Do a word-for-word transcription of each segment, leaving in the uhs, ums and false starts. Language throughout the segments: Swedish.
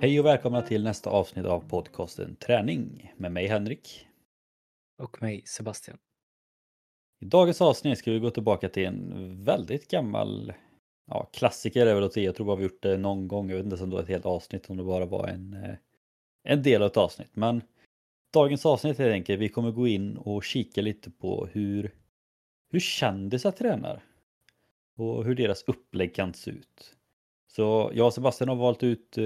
Hej och välkomna till nästa avsnitt av podcasten Träning med mig Henrik. Och mig Sebastian. I dagens avsnitt ska vi gå tillbaka till en väldigt gammal ja, klassiker. Jag tror bara vi gjort det någon gång. Jag vet inte om det var ett helt avsnitt, om det bara var en, en del av ett avsnitt. Men dagens avsnitt helt enkelt, vi kommer gå in och kika lite på hur, hur kändisar tränar. Och hur deras upplägg kan se ut. Så jag och Sebastian har valt ut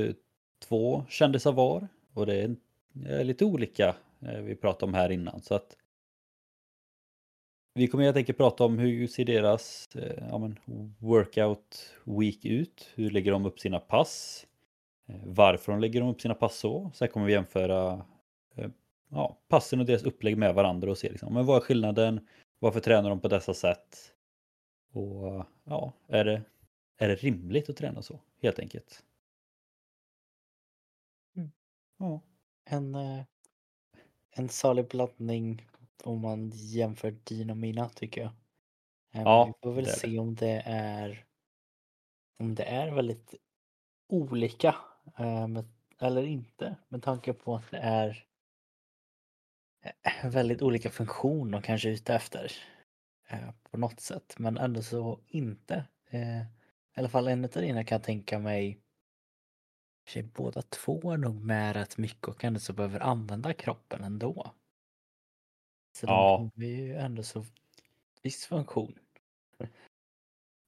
två kändisar var. Och det är lite olika vi pratade om här innan. Så att vi kommer helt enkelt prata om hur ser deras ja men, workout week ut. Hur lägger de upp sina pass. Varför de lägger de upp sina pass så. Sen kommer vi jämföra ja, passen och deras upplägg med varandra. Och se liksom, men vad är skillnaden? Varför tränar de på dessa sätt? Och ja, är det, är det rimligt att träna så, helt enkelt? Mm. Ja. En, en salig blandning om man jämför din och mina, tycker jag. Ja, vi får väl det se om det är om det är väldigt olika eller inte, med tanke på att det är väldigt olika funktioner och kanske ute efter på något sätt, men ändå så inte. Eh, I alla fall en utav dina kan jag tänka mig, för båda två är nog med rätt mycket och ändå så behöver använda kroppen ändå. Så ja, de har ju ändå så viss funktion.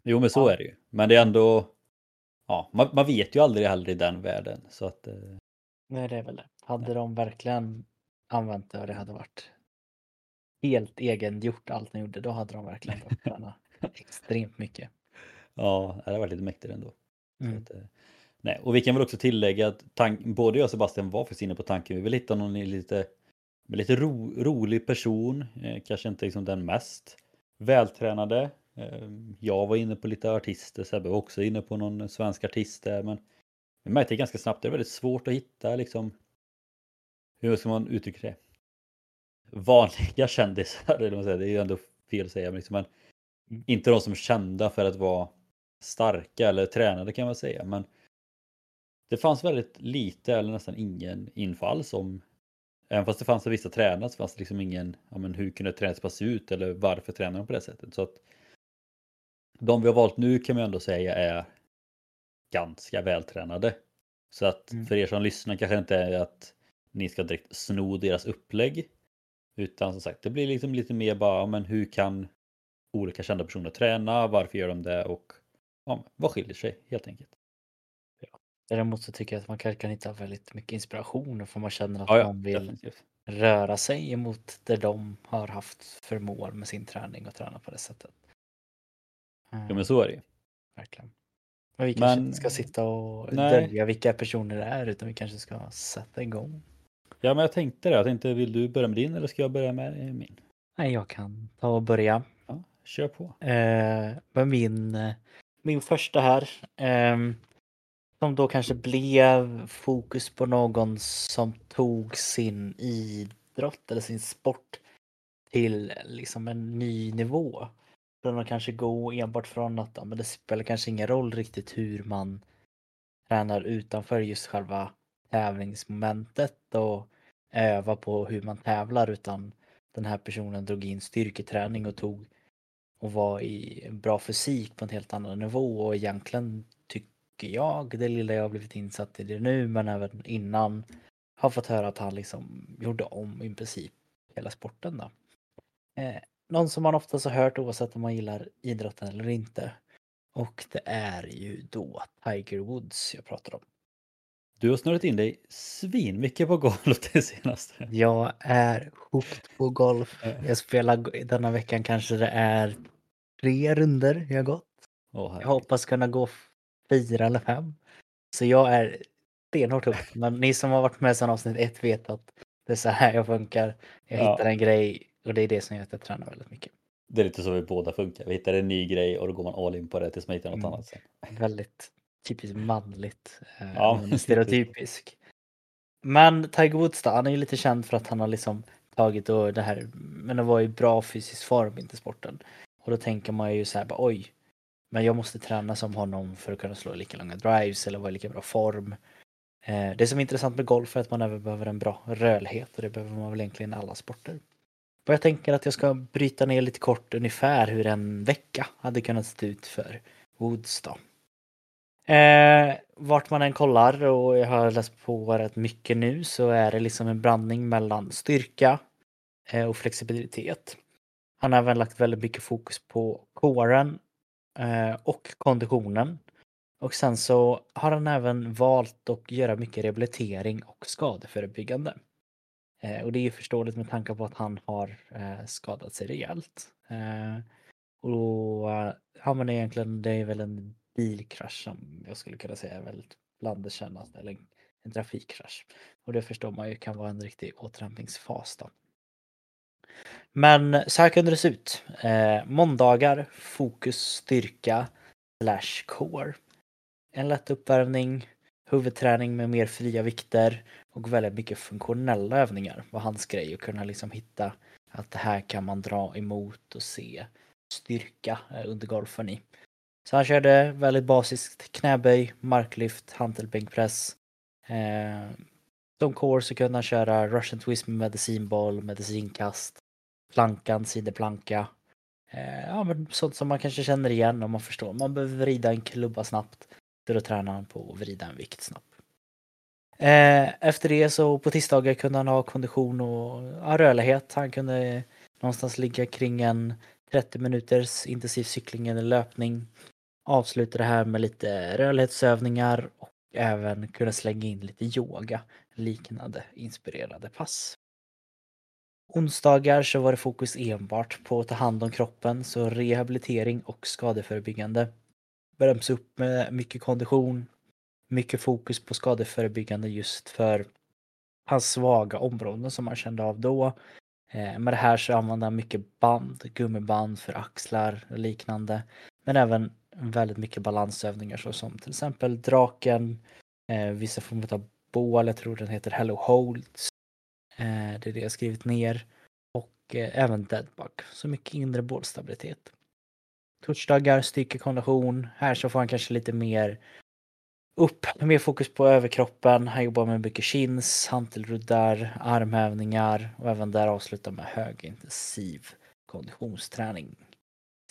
Jo, men så ja, är det ju. Men det är ändå, ja, man, man vet ju aldrig aldrig den världen. Så att, eh... nej, det är väl det. Hade nej. de verkligen använt det, och det hade varit helt egen gjort allt ni gjorde, då hade de verkligen fått träna extremt mycket. Ja, det har varit lite mäktigt ändå. Mm. Att, nej. Och vi kan väl också tillägga att tank- både jag och Sebastian var faktiskt inne på tanken. Vi vill hitta någon lite, lite ro- rolig person, eh, kanske inte liksom den mest vältränade. Eh, jag var inne på lite artister, Sebbe var också inne på någon svensk artist där, men vi märkte ganska snabbt, det är väldigt svårt att hitta liksom, hur ska man uttrycka det? Vanliga kändisar, det är ju ändå fel att säga, men, liksom, men mm. inte de som är kända för att vara starka eller tränade kan man säga, men det fanns väldigt lite eller nästan ingen info alls om, även fast det fanns vissa tränare så fanns det liksom ingen, ja, men hur kunde träningspass se ut eller varför tränar de på det sättet, så att de vi har valt nu kan man ändå säga är ganska vältränade, så att mm. för er som lyssnar kanske inte är att ni ska direkt sno deras upplägg. Utan som sagt, det blir liksom lite mer bara, men hur kan olika kända personer träna, varför gör de det och ja, vad skiljer sig helt enkelt. Ja. Däremot så tycker jag att man kan hitta väldigt mycket inspiration för man känner att ja, ja, man vill definitivt röra sig emot det de har haft för mål med sin träning och träna på det sättet. Mm. Ja, men så är det ju. Verkligen. Men vi kanske men... inte ska sitta och nej. dölja vilka personer det är, utan vi kanske ska sätta igång. Ja, men jag tänkte det. Jag tänkte, vill du börja med din eller ska jag börja med min? Nej, jag kan ta och börja. Ja, kör på. Eh, men min, min första här, eh, som då kanske blev fokus på någon som tog sin idrott eller sin sport till liksom en ny nivå. Från att kanske gå enbart från att ja, men det spelar kanske ingen roll riktigt hur man tränar utanför just själva tävlingsmomentet och öva på hur man tävlar, utan den här personen drog in styrketräning och tog och var i bra fysik på en helt annan nivå, och egentligen tycker jag, det lilla jag har blivit insatt i det nu men även innan, har fått höra att han liksom gjorde om i princip hela sporten då. Eh, någon som man oftast har hört oavsett om man gillar idrotten eller inte, och det är ju då Tiger Woods jag pratar om. Du har snurrat in dig svin mycket på golf det senaste. Jag är hooked på golf. Jag spelar denna veckan, kanske det är tre runder jag har gått. Oh, jag hoppas kunna gå fyra eller fem. Så jag är benhårt hooked. Men ni som har varit med sedan avsnitt ett vet att det är så här jag funkar. Jag ja. hittar en grej och det är det som gör att jag tränar väldigt mycket. Det är lite så vi båda funkar. Vi hittar en ny grej och då går man all in på det tills man hittar något mm. annat sen. Väldigt typiskt manligt, ja, stereotypisk. Men Tiger Woods då, han är ju lite känd för att han har liksom tagit och det här, men det var ju bra fysisk form inte sporten. Och då tänker man ju så här, bara, oj, men jag måste träna som honom för att kunna slå lika långa drives eller vara i lika bra form. Det som är intressant med golf är att man även behöver en bra rörlighet, och det behöver man väl egentligen i alla sporter. Och jag tänker att jag ska bryta ner lite kort ungefär hur en vecka hade kunnat se ut för Woods då. Eh, vart man än kollar, och jag har läst på rätt mycket nu, så är det liksom en blandning mellan styrka eh, och flexibilitet. Han har även lagt väldigt mycket fokus på coren eh, och konditionen. Och sen så har han även valt att göra mycket rehabilitering och skadeförebyggande. Eh, och det är ju förståeligt med tanke på att han har eh, skadat sig rejält. Eh, och han eh, är egentligen, det är väl en bilkrasch som jag skulle kunna säga är väl bland det kändaste, eller en trafikkrasch. Och det förstår man ju kan vara en riktig återhämtningsfas då. Men så här kunde det se ut. Eh, måndagar, fokus, styrka, slash core. En lätt uppvärmning, huvudträning med mer fria vikter och väldigt mycket funktionella övningar var hans grej, och kunna liksom hitta att det här kan man dra emot och se styrka under golfen i. Så han körde väldigt basiskt knäböj, marklyft, hantelbänkpress. Eh, som core så kunde han köra Russian twist med medicinboll, medicinkast, plankan, sidoplanka. Eh, ja, men sånt som man kanske känner igen om man förstår. Man behöver vrida en klubba snabbt. Då tränar han på att vrida en vikt snabbt. Eh, efter det så på tisdagar kunde han ha kondition och ja, rörlighet. Han kunde någonstans ligga kring en trettio minuters intensiv cykling eller löpning. Avsluta det här med lite rörlighetsövningar och även kunna slänga in lite yoga, liknande inspirerade pass. Onsdagar så var det fokus enbart på att ta hand om kroppen, så rehabilitering och skadeförebyggande. Börjades upp med mycket kondition, mycket fokus på skadeförebyggande just för hans svaga områden som han kände av då. Med det här så använde han mycket band, gummiband för axlar och liknande. Men även väldigt mycket balansövningar såsom till exempel draken, vissa former av bål, jag tror den heter Hello Holds. Det är det jag skrivit ner. Och även deadbug, så mycket inre bålstabilitet. Torsdagar, styrka, kondition. Här så får han kanske lite mer upp, mer fokus på överkroppen. Han jobbar med mycket chins, hantelruddar, armhävningar och även där avslutar med högintensiv konditionsträning.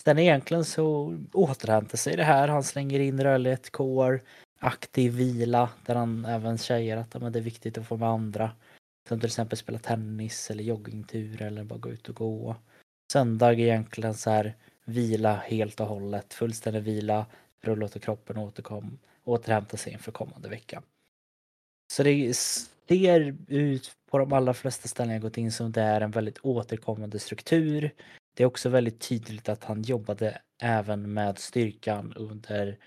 Sen egentligen så återhämtar sig det här. Han slänger in rörlighet, core, aktiv vila där han även säger att det är viktigt att få med andra. Som till exempel spela tennis eller joggingtur eller bara gå ut och gå. Söndag egentligen så här vila helt och hållet, fullständig vila för att låta kroppen återkom, återhämta sig inför kommande vecka. Så det ser ut på de allra flesta ställen jag gått in som det är en väldigt återkommande struktur. Det är också väldigt tydligt att han jobbade även med styrkan under,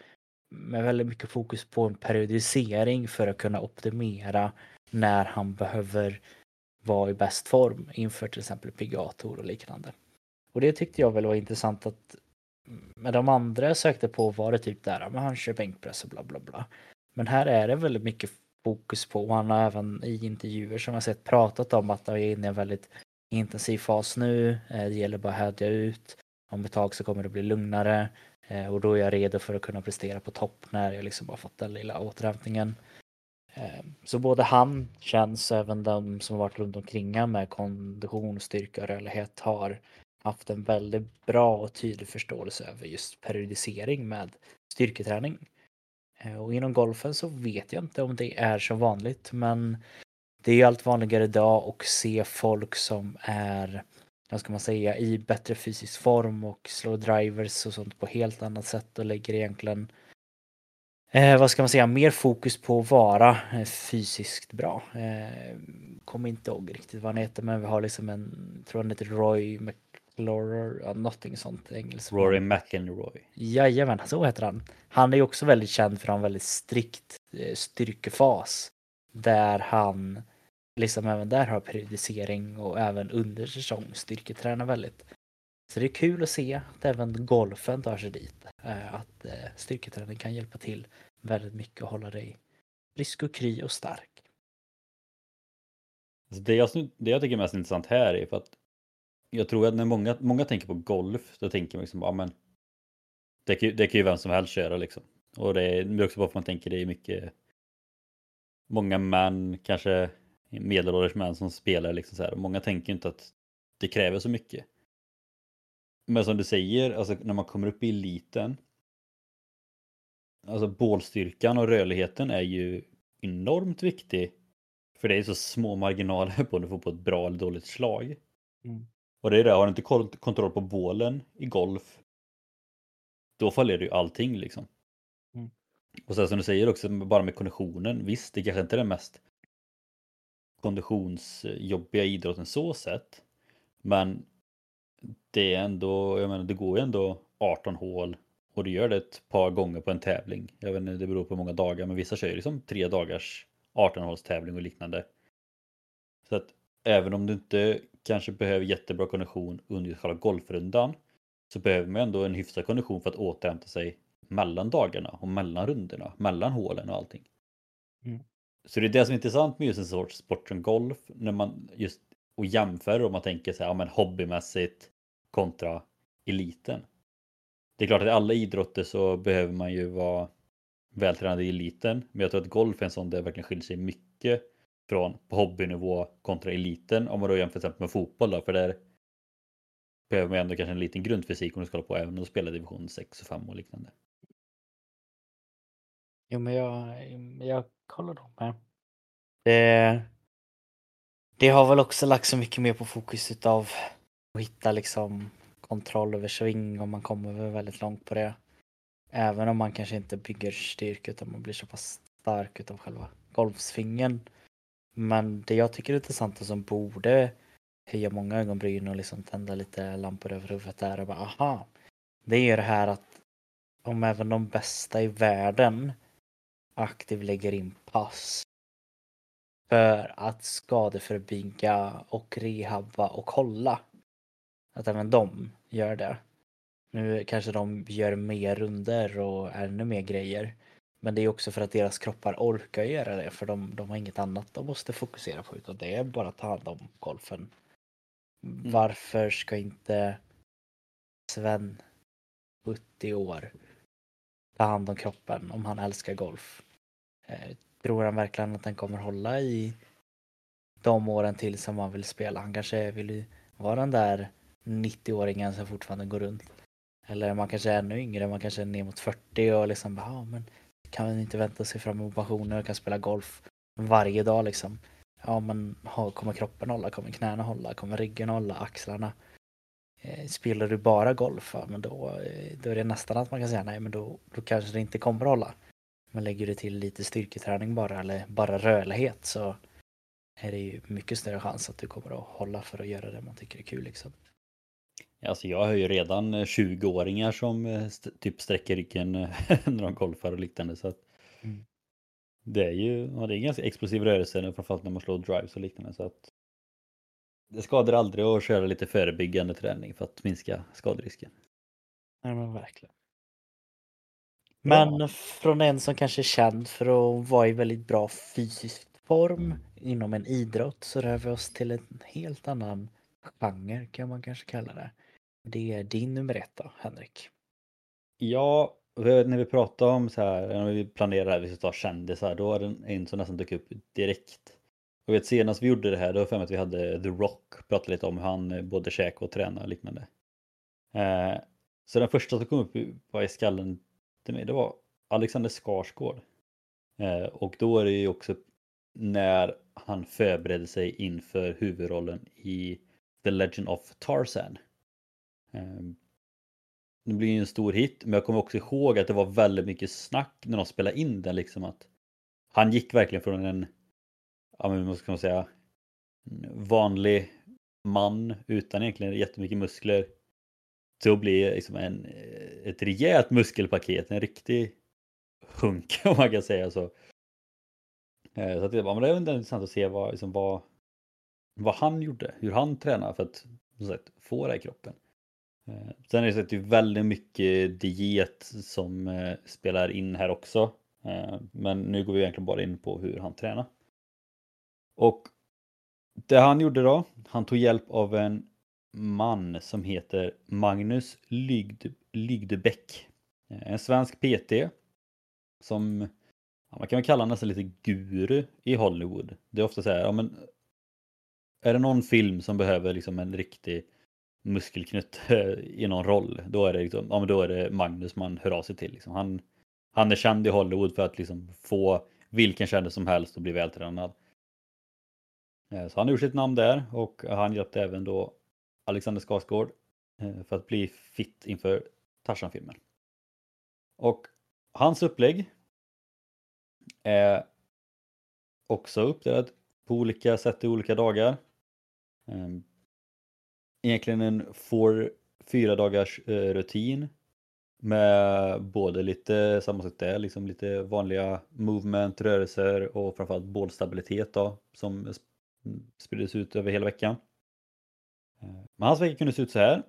med väldigt mycket fokus på en periodisering för att kunna optimera när han behöver vara i bäst form inför till exempel P G A-tour och liknande. Och det tyckte jag väl var intressant att med de andra jag sökte på var det typ där, men han kör bänkpress och bla bla bla. Men här är det väldigt mycket fokus på, och han har även i intervjuer som jag sett pratat om att han är inne i en väldigt intensiv fas nu. Det gäller bara att hädja ut. Om ett tag så kommer det bli lugnare och då är jag redo för att kunna prestera på topp när jag liksom bara fått den lilla återhämtningen. Så både han känns, även de som varit runt omkring med kondition, styrka och rörlighet har haft en väldigt bra och tydlig förståelse över just periodisering med styrketräning. Och inom golfen så vet jag inte om det är så vanligt, men det är ju allt vanligare idag att se folk som är, vad ska man säga, i bättre fysisk form och slår drivers och sånt på helt annat sätt och lägger egentligen Eh, vad ska man säga, mer fokus på att vara fysiskt bra. Eh, kommer inte ihåg riktigt vad han heter, men vi har liksom en, tror han heter Rory McIlroy, ja, någonting sånt engelskt. Rory McIlroy. Jajamän, så heter han. Han är ju också väldigt känd för en väldigt strikt eh, styrkefas där han liksom även där har periodisering och även under säsong styrketränar väldigt. Så det är kul att se att även golfen tar sig dit. Att styrketräning kan hjälpa till väldigt mycket och hålla dig frisk och kry och stark. Alltså det, jag, det jag tycker är mest intressant här är för att jag tror att när många, många tänker på golf, då tänker man liksom, ja men det kan, det kan ju vem som helst köra liksom. Och det, det är också bara för att man tänker det är mycket många män, kanske medelålders män som spelar liksom så här. Och många tänker inte att det kräver så mycket. Men som du säger, alltså när man kommer upp i eliten, alltså bålstyrkan och rörligheten är ju enormt viktig. För det är så små marginaler på om du får på ett bra eller dåligt slag. Mm. Och det är det, har du inte kontroll på bålen i golf, då faller det ju allting liksom. Mm. Och sen som du säger också, bara med konditionen, visst det kanske inte är den mest konditionsjobbiga idrotten så sett. Men det är ändå, jag menar det går ju ändå arton hål och du gör det ett par gånger på en tävling. Jag vet inte, det beror på många dagar, men vissa kör ju liksom tre dagars arton-hålstävling och liknande. Så att även om du inte kanske behöver jättebra kondition under själva golfrundan, så behöver man ändå en hyfsad kondition för att återhämta sig mellan dagarna och mellan rundorna, mellan hålen och allting. Mm. Så det är det som är intressant med just en sorts sport som golf, när man just och jämför om man tänker så här, ja men hobbymässigt kontra eliten. Det är klart att i alla idrotter så behöver man ju vara vältränad i eliten, men jag tror att golf är en sån där verkligen skiljer sig mycket från på hobbynivå kontra eliten, om man då jämför till exempel med fotboll då, för där behöver man ändå kanske en liten grundfysik om du ska hålla på även och spela division sex och fem och liknande. Jo men jag, jag kollar då med. Det, det har väl också lagt så mycket mer på fokus utav att hitta liksom kontroll över sving, om man kommer väldigt långt på det. Även om man kanske inte bygger styrka utan man blir så pass stark utav själva golfsvingen. Men det jag tycker är intressant och som borde höja många ögonbryn och liksom tända lite lampor över huvudet där och bara aha. Det är ju det här att om även de bästa i världen aktivt lägger in pass för att skadeförebygga och rehabba och hålla. Att även de gör det. Nu kanske de gör mer runder och ännu mer grejer. Men det är också för att deras kroppar orkar göra det. För de, de har inget annat de måste fokusera på. Utan det är bara att ta hand om golfen. Mm. Varför ska inte Sven, sjuttio år, ta hand om kroppen om han älskar golf? Eh, tror han verkligen att han kommer hålla i de åren till som han vill spela? Han kanske vill ju vara den där nittio-åringen som fortfarande går runt. Eller man kanske är ännu yngre, man kanske är ner mot fyrtio och liksom bara, ja men kan man inte vänta sig fram emot pensioner och kan spela golf varje dag liksom. Ja men kommer kroppen hålla, kommer knäna hålla, kommer ryggen hålla, axlarna. Spelar du bara golf, men då, då är det nästan att man kan säga nej men då, då kanske det inte kommer att hålla. Men lägger du till lite styrketräning bara eller bara rörlighet så är det ju mycket större chans att du kommer att hålla för att göra det man tycker är kul liksom. Alltså jag har ju redan tjugo-åringar som st- typ sträcker ryggen när de golfar och liknande. Så att mm. Det är ju ja, det är en ganska explosiv rörelse, framförallt när man slår drives och liknande. Så att det skadar aldrig att köra lite förebyggande träning för att minska skaderisken. Nej men verkligen. Men ja. Från en som kanske är känd för att vara i väldigt bra fysisk form inom en idrott så rör vi oss till en helt annan genre kan man kanske kalla det. Det är din nummer ett då, Henrik. Ja, när vi pratar om så här, när vi planerar att vi ska ta kändisar, då är den en som nästan dök upp direkt. Och vet, senast vi gjorde det här, då var för mig att vi hade The Rock, pratade lite om hur han både käkar och tränar och liknande. Eh, så den första som kom upp var i skallen till mig, det var Alexander Skarsgård. Eh, och då är det ju också när han förberedde sig inför huvudrollen i The Legend of Tarzan. Det blir ju en stor hit, men jag kommer också ihåg att det var väldigt mycket snack när de spelade in den liksom att han gick verkligen från en ja men vad ska man säga vanlig man utan egentligen jättemycket muskler till att bli liksom en, ett rejält muskelpaket, en riktig hunk om man kan säga så. Så att det var, men det är intressant att se vad, liksom, vad vad han gjorde, hur han tränar för att så sagt, få det här i kroppen. Sen är det ju väldigt mycket diet som spelar in här också. Men nu går vi egentligen bara in på hur han tränar. Och det han gjorde då, han tog hjälp av en man som heter Magnus Lygd, Lygdbäck. En svensk P T som ja, man kan väl kalla honom nästan lite guru i Hollywood. Det är ofta så här, ja, men är det någon film som behöver liksom en riktig muskelknutt i någon roll, då är det liksom, ja, men då är det Magnus man hör av sig till liksom. Han han är känd i Hollywood för att liksom få vilken kändis som helst och bli vältränad. Så han har gjort sitt namn där, och han hjälpte även då Alexander Skarsgård för att bli fit inför Tarzan-filmen. Och hans upplägg är också uppdelat på olika sätt i olika dagar. Egentligen en four, fyra dagars rutin med både lite sammansättning, liksom lite vanliga movement, rörelser och framförallt bålstabilitet då, som sprids ut över hela veckan. Men hans vecka kunde se ut så här.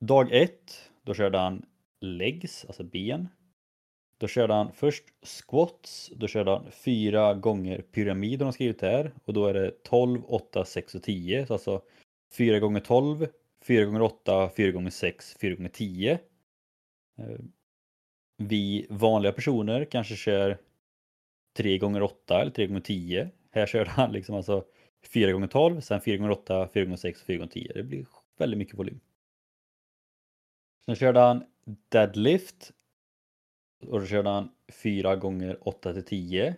Dag ett, då körde han legs, alltså ben. Då körde han först squats, då körde han fyra gånger pyramid, har han skrivit här. Och då är det tolv, åtta, sex och tio. Så alltså fyra gånger tolv, fyra gånger åtta, fyra gånger sex, fyra gånger tio. Vi vanliga personer kanske kör tre gånger åtta eller tre gånger tio. Här körde han liksom alltså fyra gånger tolv, sen fyra gånger åtta, fyra gånger sex, fyra gånger tio. Det blir väldigt mycket volym. Sen körde han deadlift. Och då körde han fyra gånger åtta till tio.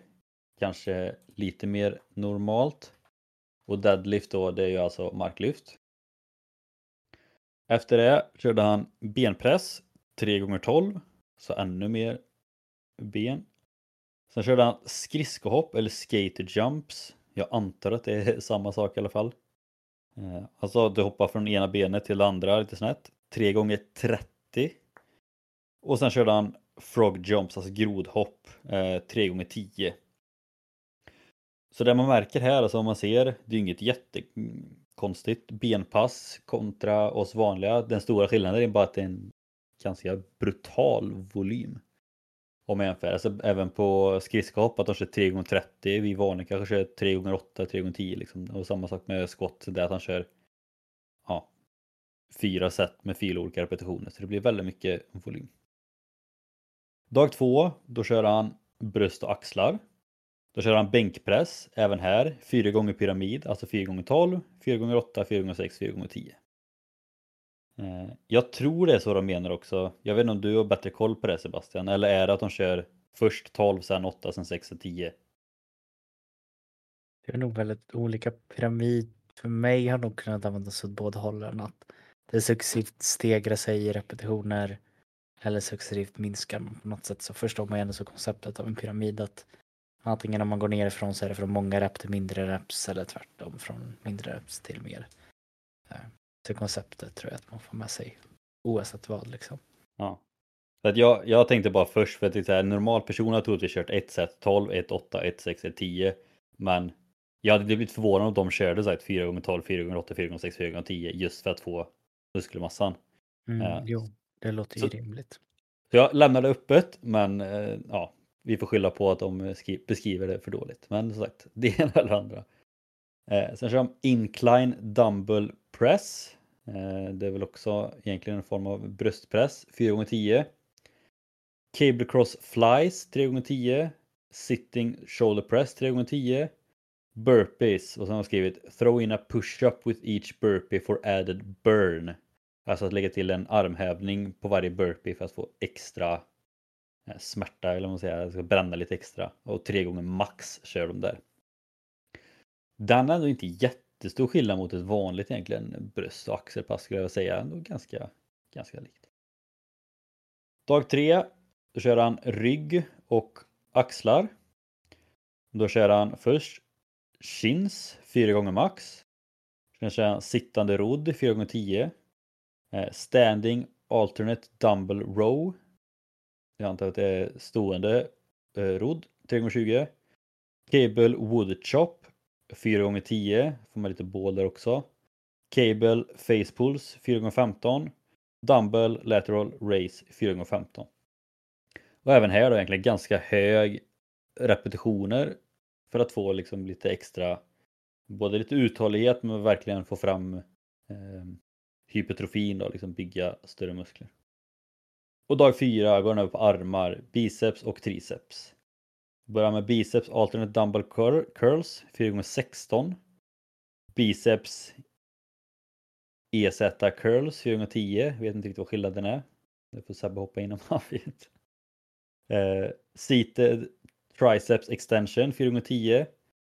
Kanske lite mer normalt. Och deadlift då, det är ju alltså marklyft. Efter det körde han benpress. tre gånger tolv. Så ännu mer ben. Sen körde han skridskohopp eller skaterjumps. Jag antar att det är samma sak i alla fall. Alltså du hoppar från ena benet till det andra lite snett. tre gånger trettio. Och sen körde han frog jumps, alltså grodhopp, tre gånger tio. Så det man märker här, alltså om man ser, det är inget jättekonstigt benpass kontra oss vanliga. Den stora skillnaden är bara att det är en ganska brutal volym. Om jag jämför, alltså även på skridskohopp att de kör tre gånger trettio, vi vanliga kanske kör tre gånger åtta, tre gånger tio liksom. Och samma sak med skott, där att han kör ja, fyra set med fyra olika repetitioner, så det blir väldigt mycket volym. Dag två, då kör han bröst och axlar. Då kör han bänkpress, även här, fyra gånger pyramid, alltså fyra gånger tolv, fyra gånger åtta, fyra gånger sex, fyra gånger tio. Jag tror det är så de menar också. Jag vet inte om du har bättre koll på det, Sebastian, eller är det att de kör först tolv, sen åtta, sen sex, sen tio? Det är nog väldigt olika pyramid. För mig har nog kunnat användas åt båda hållen, att det successivt stegrar sig i repetitioner eller successivt minskar man på något sätt. Så förstår man ändå så konceptet av en pyramid, att antingen om man går nerifrån så är det från många reps till mindre reps, eller tvärtom från mindre reps till mer. Så konceptet tror jag att man får med sig oavsett vad liksom. Ja. Så att jag, jag tänkte bara först, för att en normal person har troligtvis kört ett set tolv, ett åtta, ett sex, ett tio, men jag hade blivit förvånad om de körde så här fyra gånger tolv, fyra gånger åtta, fyra gånger sex, fyra gånger tio just för att få muskelmassan. Mm, eh. Jo, det låter ju så, rimligt. Så jag lämnade öppet, men eh, ja, vi får skylla på att de skri- beskriver det för dåligt. Men som sagt, det ena eller andra. Eh, sen kör de incline dumbbell press. Eh, det är väl också egentligen en form av bröstpress. fyra gånger tio. Cable cross flies tre gånger tio. Sitting shoulder press tre gånger tio. Burpees, och sen har jag skrivit throw in a push-up with each burpee for added burn. Alltså att lägga till en armhävning på varje burpee för att få extra smärta, eller vad man säger, ska bränna lite extra. Och tre gånger max kör de där. Den är ändå inte jättestor skillnad mot ett vanligt egentligen bröst- och axelpass, skulle jag säga. Ändå ganska, ganska likt. Dag tre, då kör han rygg och axlar. Då kör han först chins, fyra gånger max. Sen kör han sittande rodd, fyra gånger tio. Standing alternate dumbbell row. Jag antar att det är stående rodd, tre gånger tjugo. Cable wood chop, fyra gånger tio. Får man lite bål där också. Cable face pulls, fyra gånger femton. Dumbbell lateral raise, fyra gånger femton. Och även här då egentligen ganska hög repetitioner för att få liksom lite extra, både lite uthållighet men verkligen få fram eh, hypertrofin då, liksom bygga större muskler. Och dag fyra går den över på armar, biceps och triceps. Börjar med biceps alternate dumbbell curls fyra gånger sexton. Biceps E Z curls fyra gånger tio. Vet inte riktigt vad skillnaden är. Det får Sebbe hoppa in om han vet. Eh, seated triceps extension fyra gånger tio.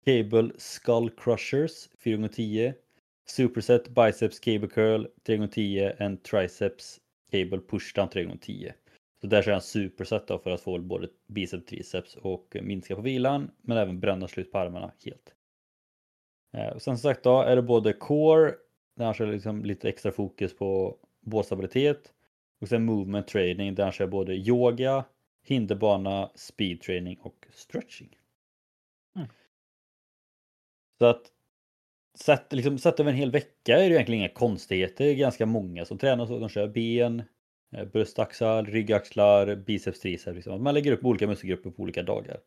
Cable skull crushers fyra gånger tio. Superset biceps cable curl tre gånger tio. En triceps cable pushdown tre gånger tio. Så där kör jag en superset då för att få både biceps, triceps och minska på vilan. Men även bränna slut på armarna helt. Eh, och sen som sagt då är det både core. Där han kör liksom lite extra fokus på bålstabilitet. Och sen movement training där han kör både yoga, hinderbana, speed training och stretching. Mm. Så att sett, liksom, sett över en hel vecka är det egentligen inga konstigheter. Det är ganska många som tränar så. De kör ben, bröstaxlar, ryggaxlar, biceps, triceps. Liksom. Man lägger upp olika muskelgrupper på olika dagar.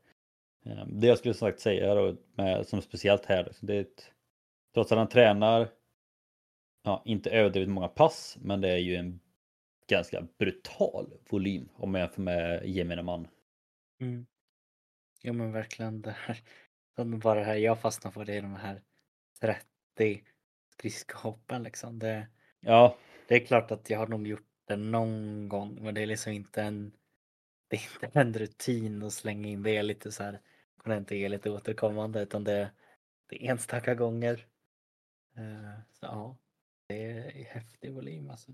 Det jag skulle som sagt säga då, med, som speciellt här. Det är ett, trots att han tränar ja, inte överdrivet många pass. Men det är ju en ganska brutal volym om jag jämför med gemene man. Mm. Ja men verkligen det här. Bara det här jag fastnar för det är de här trettio skridskohoppen liksom. Det, ja. Det är klart att jag har nog gjort det någon gång. Men det är liksom inte en det är inte en rutin att slänga in. Det är lite så här det är inte lite återkommande utan det, det är enstaka gånger. Så ja. Det är häftig volym alltså.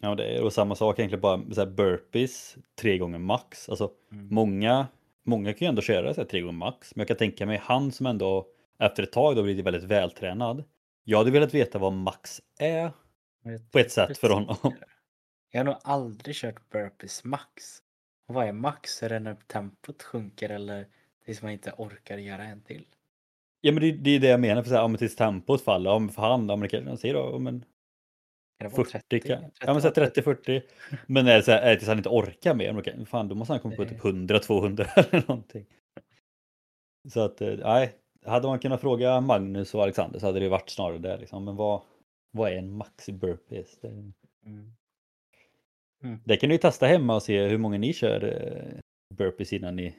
Ja, det är och samma sak egentligen bara så här burpees tre gånger max. Alltså mm. många många kan ju ändå köra så här tre gånger max, men jag kan tänka mig han som ändå efter ett tag då blir väldigt vältränad. Jag hade velat veta vad max är på ett sätt för honom. Jag har nog aldrig kört burpees max. Och vad är max? Är det när tempot sjunker eller tills man inte orkar göra en till? Ja, men det, det är det jag menar för så här, om tills tempot faller om för han amerikanerna säger då men fyrtio, trettio, trettio, ja men så trettio fyrtio men är det så här, är det tills han inte orkar mer okay, fan då måste han komma på typ hundra tvåhundra eller någonting så att nej hade man kunnat fråga Magnus och Alexander så hade det varit snarare där liksom men vad, vad är en maxi burpees det, mm. Mm. det kan ni testa hemma och se hur många ni kör burpees innan ni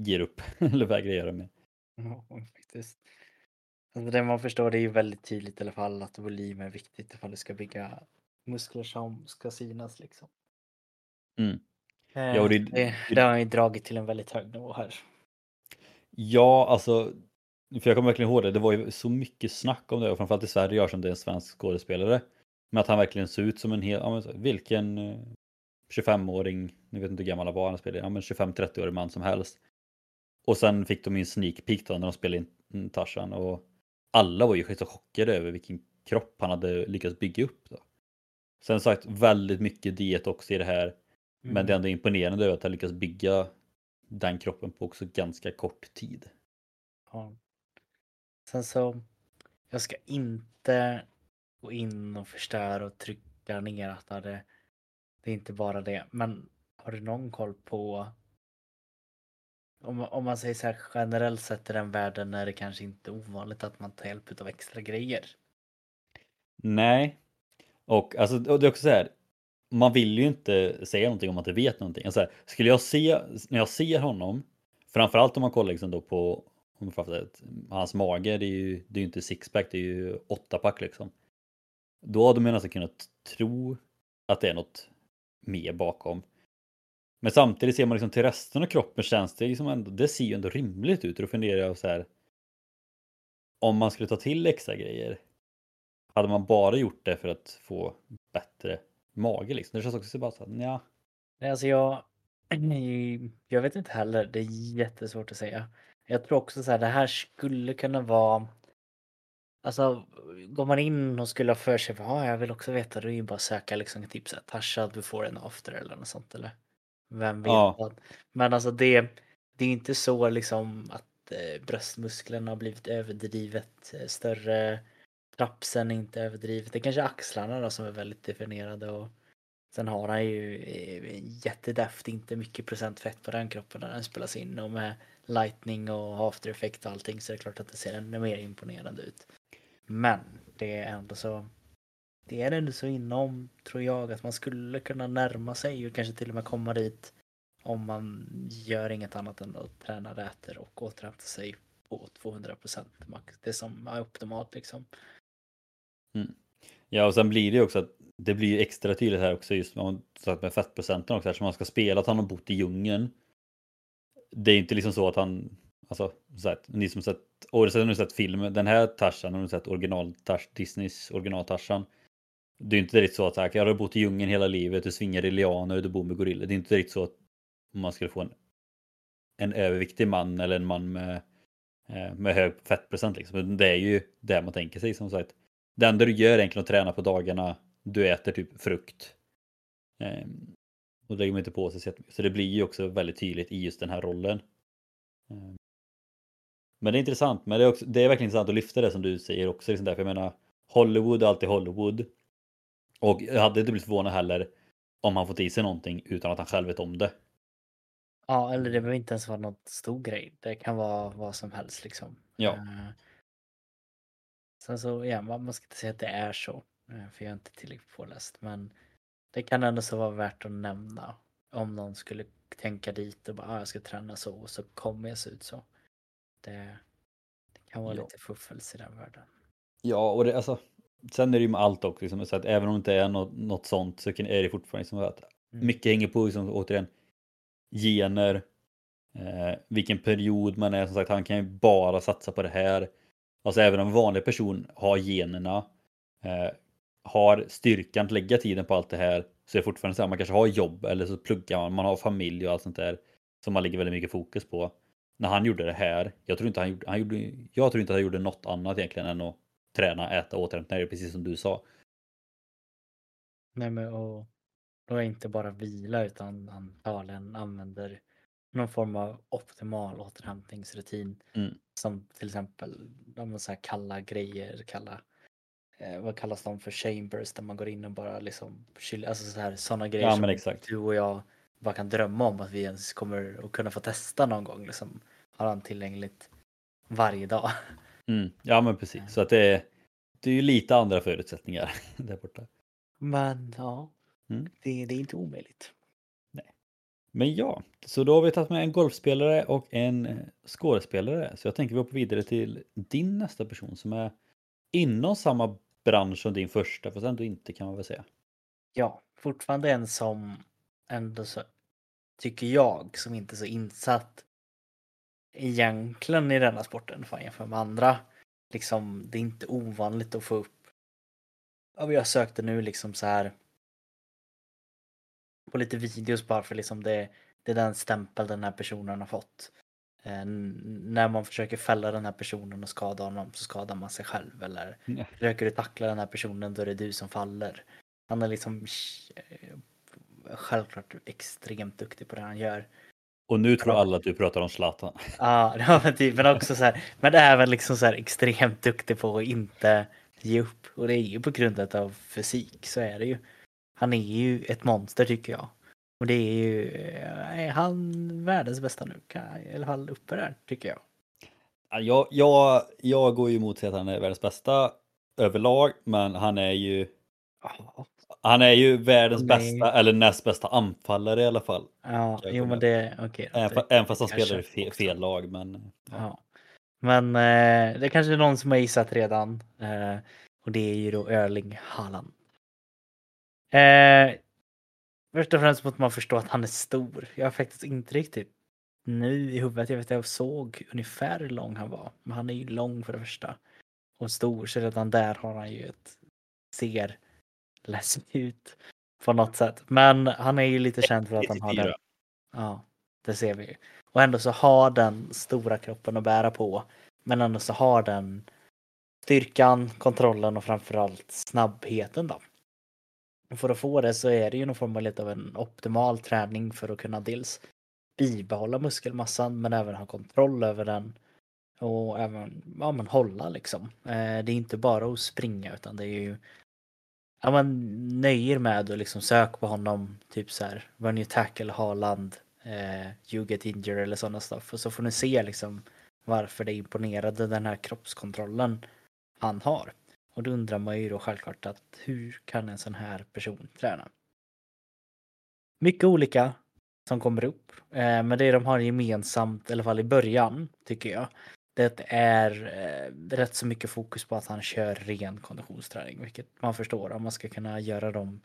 ger upp eller vägrar göra mer mm, faktiskt. Alltså det man förstår det är ju väldigt tydligt i alla fall att volym är viktigt ifall du ska bygga muskler som ska synas liksom. Mm. Eh, ja, det, det, det har ju dragit till en väldigt hög nivå här. Ja, alltså för jag kommer verkligen ihåg det. Det var ju så mycket snack om det och framförallt i Sverige gör som det är en svensk skådespelare. Men att han verkligen ser ut som en hel, ja, men, vilken tjugofemåring, nu vet inte hur gammal han var, han spelade, ja men tjugofem trettio-årig man som helst. Och sen fick de en sneak peek då när de spelade in Tarzan och alla var ju skit och chockade över vilken kropp han hade lyckats bygga upp. Då. Sen sagt väldigt mycket diet också i det här. Mm. Men det är ändå imponerande över att han lyckats bygga den kroppen på också ganska kort tid. Ja. Sen så, jag ska inte gå in och förstöra och trycka ner att det, det är inte bara det. Men har du någon koll på Om, om man säger så här generellt sett i den världen är det kanske inte ovanligt att man tar hjälp av extra grejer. Nej. Och, alltså, och det är också så här. Man vill ju inte säga någonting om man inte vet någonting. Alltså, skulle jag se, när jag ser honom, framförallt om man kollar liksom då på om hans mage, det är ju det är inte sixpack, det är ju åtta pack liksom. Då hade man nästan kunnat tro att det är något mer bakom. Men samtidigt ser man liksom till resten av kroppen känns det liksom ändå, det ser ju ändå rimligt ut och då funderar jag så här om man skulle ta till extra grejer hade man bara gjort det för att få bättre mage liksom. Det känns också bara så här, nja. Nej, alltså jag, jag vet inte heller, det är jättesvårt att säga. Jag tror också så här, det här skulle kunna vara alltså, går man in och skulle ha för sig ja, jag vill också veta, då är ju bara söka liksom typ så här, Tarzan before and after eller något sånt eller vem vet ja. Vad. Men alltså det, det är inte så liksom att eh, bröstmusklerna har blivit överdrivet större, trapsen är inte överdrivet, det är kanske axlarna då som är väldigt definierade och sen har han ju eh, jättedäft, inte mycket procent fett på den kroppen när den spelas in och med lightning och after effect och allting så är det klart att det ser ännu mer imponerande ut. Men det är ändå så det är ändå så inom, tror jag, att man skulle kunna närma sig och kanske till och med komma dit om man gör inget annat än att träna, äter och återhämta sig på tvåhundra procent max. Det som är optimalt liksom. Mm. Ja, och sen blir det ju också att det blir extra tydligt här också, just med fettprocenten också, eftersom man ska spela att han har bott i djungeln. Det är inte liksom så att han, alltså så här, ni som sett, och sen har ni sett filmen, den här Tarzan, har ni sett original Tarzan, Disneys original Tarzan. Det är inte riktigt så att här, jag har bott i djungeln hela livet, du svingar i lianer och du bor med gorillor. Det är inte riktigt så att man skulle få en, en överviktig man eller en man med, med hög fettprocent liksom. Det är ju det man tänker sig, som sagt. Det enda du gör egentligen att träna på dagarna, du äter typ frukt. Ehm, och lägger man inte på sig så jättemycket. Så det blir ju också väldigt tydligt i just den här rollen. Ehm, men det är intressant. Men det är, också, det är verkligen intressant att lyfta det som du säger också. Liksom därför jag menar, Hollywood är alltid Hollywood. Och jag hade inte blivit förvånad heller om han fått i sig någonting utan att han själv vet om det. Ja, eller det behöver inte ens vara något stor grej. Det kan vara vad som helst liksom. Ja. Ehm. Sen så, ja, man ska inte säga att det är så, för jag är inte tillräckligt påläst, men det kan ändå så vara värt att nämna om någon skulle tänka dit och bara, ah, jag ska träna så och så kommer jag se ut så. Det, det kan vara ja. lite fuffels i den världen. Ja, och det, alltså, sen är det ju med allt också, liksom, så att även om det inte är något, något sånt så är det fortfarande liksom, att mm. mycket hänger på, liksom, återigen, gener, eh, vilken period man är, som sagt, han kan ju bara satsa på det här. Alltså även om en vanlig person har generna, eh, har styrkan att lägga tiden på allt det här, så är det fortfarande så här, man kanske har jobb eller så pluggar man, man har familj och allt sånt där som man lägger väldigt mycket fokus på. När han gjorde det här, jag tror inte han gjorde, han gjorde, jag tror inte att han gjorde något annat egentligen än att träna, äta, återhämta sig, precis som du sa. Nej men och då är inte bara vila utan han talen använder någon form av optimal återhämtningsrutin mm. som till exempel de så här kalla grejer, kalla eh, vad kallas de för, chambers, där man går in och bara liksom kyl, alltså så här såna grejer ja, som exakt. Du och jag bara kan drömma om att vi ens kommer att kunna få testa någon gång liksom, har han tillgängligt varje dag. Mm. Ja men precis, så att det är, det är ju lite andra förutsättningar där borta. Men ja, mm. det, det är inte omöjligt. Men ja, så då har vi tagit med en golfspelare och en skådespelare. Så jag tänker vi hoppar vidare till din nästa person som är inom samma bransch som din första, fast ändå inte kan man väl säga. Ja, fortfarande en som ändå så, tycker jag, som inte är så insatt egentligen i denna sporten för jämfört med andra. Liksom, det är inte ovanligt att få upp. Ja, jag sökte nu liksom så här på lite videos bara för liksom det, det är den stämpel den här personen har fått. Eh, när man försöker fälla den här personen och skada honom så skadar man sig själv. Eller mm. försöker du tackla den här personen då är det du som faller. Han är liksom självklart extremt duktig på det han gör. Och nu tror alla att du pratar om Zlatan. Ja, det var typ, men också så här. Men det är väl liksom så här extremt duktig på att inte ge upp. Och det är ju på grund av fysik, så är det ju. Han är ju ett monster tycker jag. Och det är ju, är han världens bästa nu? Eller han uppe där tycker jag. Jag, jag, jag går ju emot sig att han är världens bästa överlag. Men han är ju ja. han är ju världens är... bästa eller näst bästa anfallare i alla fall. Ja, jo, men det, okay, även, även fast han spelar i fel, fel lag. Men, ja. Ja. men eh, det är kanske någon som har gissat redan. Eh, och det är ju då Erling Haaland. Eh, först och främst måste man förstå att han är stor. Jag har faktiskt inte riktigt nu i huvudet, jag vet att jag såg ungefär hur lång han var, men han är ju lång för det första och stor, så redan där har han ju ett, ser ledsen ut på något sätt, men han är ju lite känd för att han har den, ja det ser vi ju, och ändå så har den stora kroppen att bära på, men ändå så har den styrkan, kontrollen och framförallt snabbheten då. För att få det så är det ju någon form av, lite av en optimal träning för att kunna dels bibehålla muskelmassan men även ha kontroll över den och även ja, men hålla liksom. Eh, det är inte bara att springa utan det är ju ja, man nöjer med och liksom sök på honom typ så här when you tackle Haaland eh, you get injured eller sådana stuff, och så får ni se liksom varför det imponerade den här kroppskontrollen han har. Och då undrar man ju då självklart att hur kan en sån här person träna? Mycket olika som kommer upp. Eh, men det de har gemensamt, i alla fall i början, tycker jag, det är eh, rätt så mycket fokus på att han kör ren konditionsträning, vilket man förstår. Om man ska kunna göra de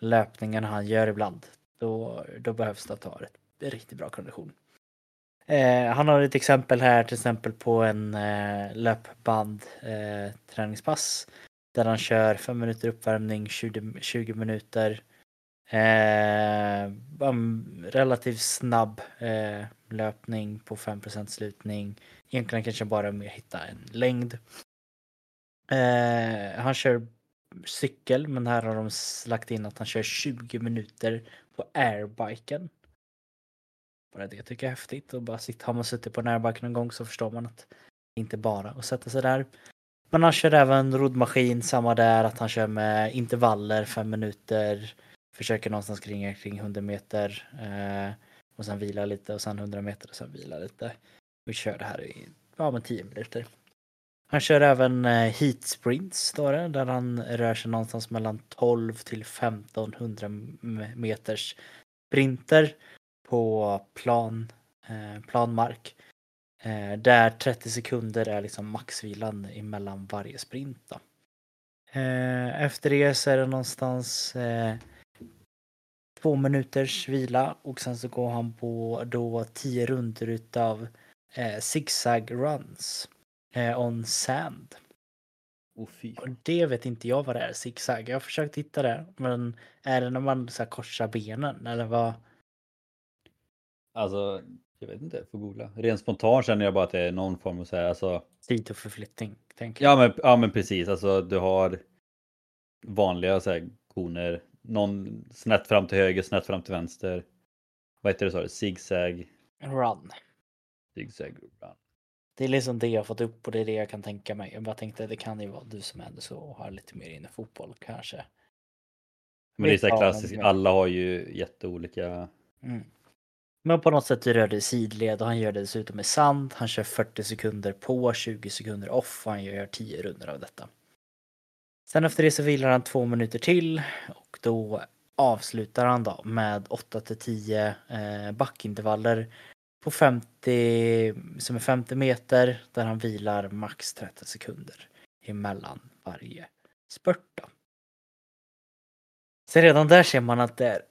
löpningarna han gör ibland, då, då behövs det att ha ett riktigt bra kondition. Eh, han har ett exempel här, till exempel på en eh, löpband eh, träningspass där han kör fem minuter uppvärmning, tjugo, tjugo minuter eh, relativt snabb eh, löpning på fem procent slutning. Egentligen kanske bara med att hitta en längd. Eh, han kör cykel, men här har de lagt in att han kör tjugo minuter på airbiken. Bara det tycker jag är häftigt. Och bara sitt, har man suttit på en airbiken någon gång så förstår man att det inte bara att sätta sig där. Men han kör även roddmaskin, samma där, att han kör med intervaller, fem minuter, försöker någonstans kring, kring hundra meter eh, och sen vila lite och sen hundra meter och sen vila lite. Vi kör det här i ja, men tio minuter. Han kör även eh, heat sprints då, där han rör sig någonstans mellan tolv till femtonhundra meters sprinter på plan, eh, planmark. Eh, där trettio sekunder är liksom maxvilan emellan varje sprint då. Eh, efter det så är det någonstans eh, två minuters vila och sen så går han på då tio runder utav eh, zigzag runs eh, on sand. Oh, fy. Och det vet inte jag vad det är, zigzag. Jag har försökt hitta det, men är det när man så här korsar benen eller vad? Alltså, jag vet inte, jag får googla. Rent spontant känner jag bara att det är någon form av så här, alltså... tid och förflyttning, tänker jag. Ja, men, ja, men precis. Alltså, du har vanliga så här koner. Någon snett fram till höger, snett fram till vänster. Vad heter det så? Zigzag... run. Zigzag run. Det är liksom det jag har fått upp och det är det jag kan tänka mig. Jag bara tänkte att det kan ju vara du som ändå så har lite mer inne i fotboll, kanske. Men det är så här klassiskt. Alla har ju jätteolika... Mm. Men på något sätt rör det sidled och han gör det dessutom med sand. Han kör fyrtio sekunder på, tjugo sekunder off och han gör tio runder av detta. Sen efter det så vilar han två minuter till och då avslutar han då med åtta till tio backintervaller på femtio, som är femtio meter, där han vilar max trettio sekunder emellan varje spurt då. Så redan där ser man att det är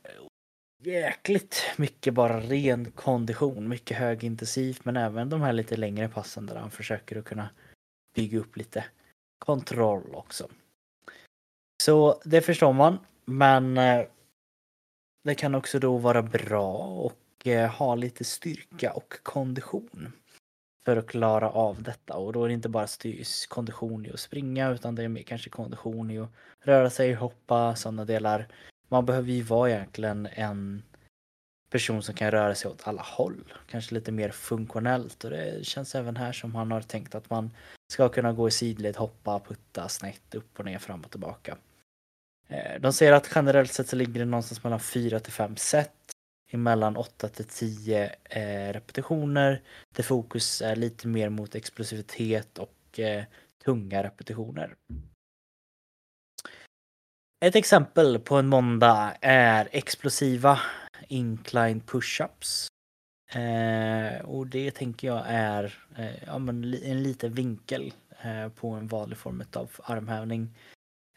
jäkligt mycket bara ren kondition, mycket högintensivt, men även de här lite längre passen där han försöker att kunna bygga upp lite kontroll också. Så det förstår man, men det kan också då vara bra och ha lite styrka och kondition för att klara av detta. Och då är det inte bara styrs kondition i att springa, utan det är mer kanske kondition i att röra sig, hoppa, sådana delar. Man behöver ju vara egentligen en person som kan röra sig åt alla håll. Kanske lite mer funktionellt. Och det känns även här som han har tänkt att man ska kunna gå i sidled, hoppa, putta, snett, upp och ner, fram och tillbaka. De säger att generellt sett så ligger det någonstans mellan fyra till fem set. Emellan åtta till tio repetitioner. Det fokus är lite mer mot explosivitet och tunga repetitioner. Ett exempel på en måndag är explosiva incline pushups. Eh, och det tänker jag är eh, ja, men en liten vinkel eh, på en vanlig form av armhävning.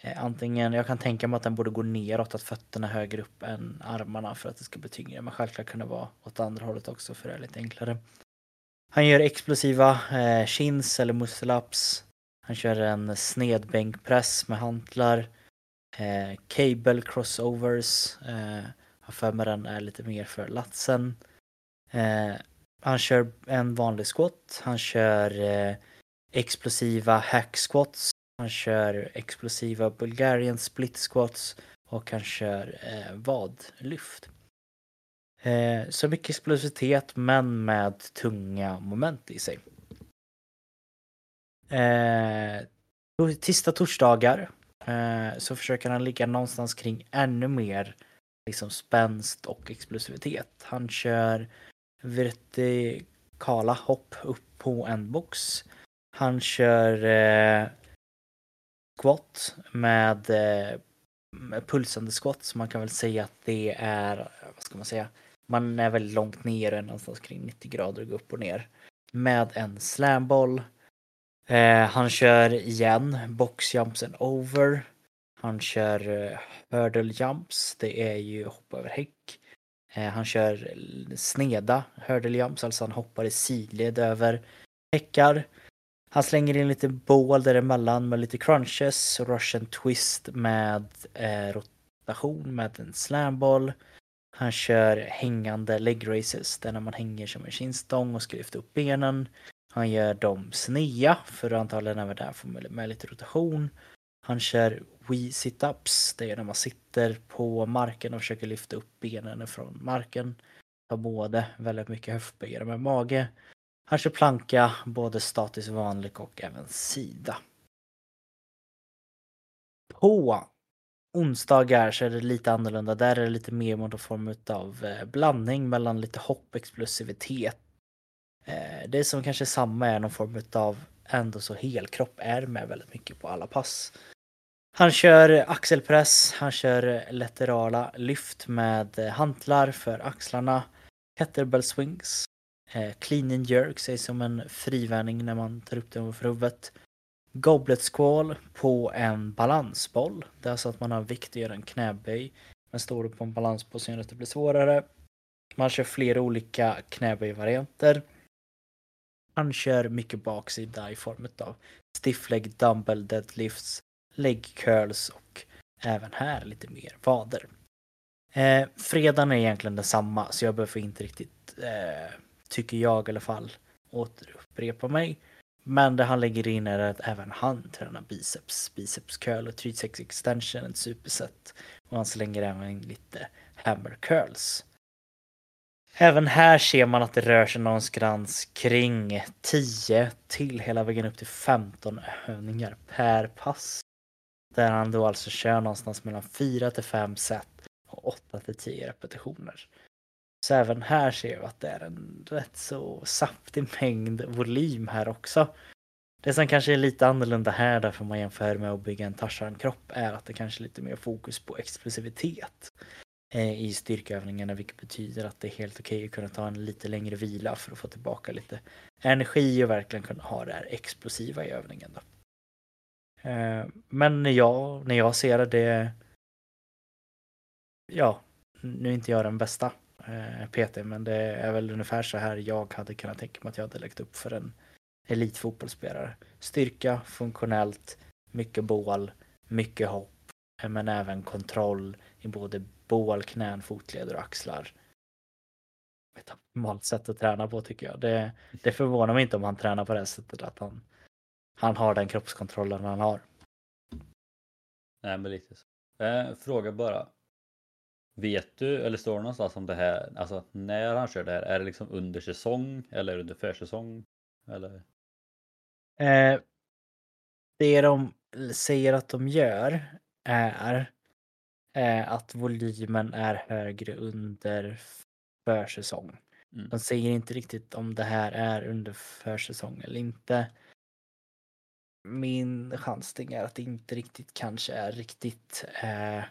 Eh, antingen, jag kan tänka mig att den borde gå neråt, att fötterna högre upp än armarna för att det ska bli tyngre. Men självklart kan det vara åt andra hållet också för det är lite enklare. Han gör explosiva eh, chins eller muscle-ups. Han kör en snedbänkpress med hantlar. Eh, cable crossovers, eh, han för mig den är lite mer för latsen. Eh, han kör en vanlig squat, han kör eh, explosiva hack squats, han kör explosiva Bulgarian split squats och han kör eh, vadlyft. Eh, så mycket explosivitet men med tunga moment i sig. Eh, tisdag torsdagar så försöker han ligga någonstans kring ännu mer liksom spänst och explosivitet. Han kör vertikala hopp upp på en box. Han kör eh, squat med, eh, med pulsande squat, så man kan väl säga att det är, vad ska man säga, Man är väl långt ner, någonstans kring nittio grader och går upp och ner. Med en slamboll. Eh, han kör igen boxjumps and over. Han kör eh, hurdle jumps. Det är ju hoppa över häck. Eh, han kör sneda hurdle jumps. Alltså han hoppar i sidled över häckar. Han slänger in lite bål däremellan med lite crunches. Russian twist med eh, rotation med en slamboll. Han kör hängande leg raises, där när man hänger som en kinstång och ska lyfta upp benen. Han gör dem snea, för antagligen även där får man med lite rotation. Han kör wee sit-ups, det är när man sitter på marken och försöker lyfta upp benen från marken. Tar både väldigt mycket höftböjare med mage. Han kör planka, både statisk vanlig och även sida. På onsdagar så är det lite annorlunda. Där är det lite mer mot en form av blandning mellan lite hopp, explosivitet. Det som kanske är samma är någon form av ändå så helkropp är med väldigt mycket på alla pass. Han kör axelpress, han kör laterala lyft med hantlar för axlarna, kettlebell swings, clean and jerk, sig som en frivändning när man tar upp den över huvudet. Goblet squall på en balansboll. Det är så att man har vikt i en knäböj. Men står upp på en balansboll så gör det att det blir svårare. Man kör flera olika knäböjvarianter. Man kör mycket baksida i form av stiff leg, dumbbell deadlifts, leg curls och även här lite mer vader. Eh, fredagen är egentligen densamma, så jag behöver inte riktigt, eh, tycker jag i alla fall, återupprepa mig. Men det han lägger in är att även han tränar biceps, biceps curl och triceps extension, ett superset. Och han slänger även in lite hammer curls. Även här ser man att det rör sig någonstans kring tio till hela vägen upp till femton övningar per pass. Där han då alltså kör någonstans mellan fyra till fem set och åtta till tio repetitioner. Så även här ser vi att det är en rätt så saftig mängd volym här också. Det som kanske är lite annorlunda här, därför man jämför med att bygga en Tarzan-kropp, är att det kanske är lite mer fokus på explosivitet eh, i styrkeövningarna, vilket betyder att det är helt okej att kunna ta en lite längre vila för att få tillbaka lite energi och verkligen kunna ha det här explosiva i övningen då. Eh, men när jag, när jag ser det, ja, nu är inte jag den bästa P T, men det är väl ungefär så här jag hade kunnat tänka mig att jag hade lagt upp för en elitfotbollsspelare. Styrka, funktionellt, mycket bål, mycket hopp, men även kontroll i både bål, knän, fotleder och axlar. Ett optimalt sätt att träna på, tycker jag. Det, det förvånar mig inte om han tränar på det sättet, att han, han har den kroppskontrollen han har. Nej, men lite så. Eh, fråga bara. Vet du, eller står det någonstans om det här, alltså när han kör det här, är det liksom under säsong eller under försäsong? Eller? Eh, det de säger att de gör är eh, att volymen är högre under försäsong. Mm. De säger inte riktigt om det här är under försäsong eller inte. Min chansning är att det inte riktigt kanske är riktigt... Eh,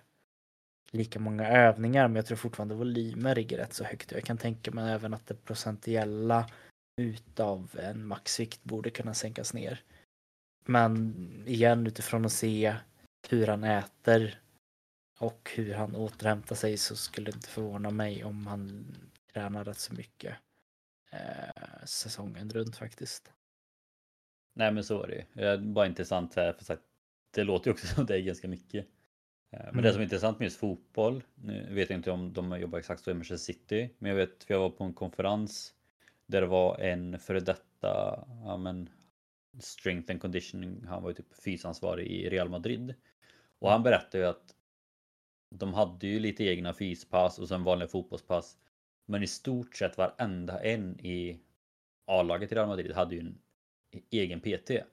lika många övningar, men jag tror fortfarande volymer ligger rätt så högt. Jag kan tänka mig även att det procentuella utav en maxvikt borde kunna sänkas ner. Men igen, utifrån att se hur han äter och hur han återhämtar sig, så skulle det inte förvåna mig om han tränar rätt så mycket eh, säsongen runt faktiskt. Nej, men så är det. Det är bara intressant här, för sagt, det låter ju också som det är ganska mycket. Men mm. det som är intressant med just fotboll, nu vet jag inte om de jobbar exakt så i Manchester City, men jag vet, för jag var på en konferens där det var en före detta, ja men, strength and conditioning, han var ju typ fysansvarig i Real Madrid. Och han berättade ju att de hade ju lite egna fyspass och sen vanliga fotbollspass, men i stort sett varenda en i A-laget i Real Madrid hade ju en egen P T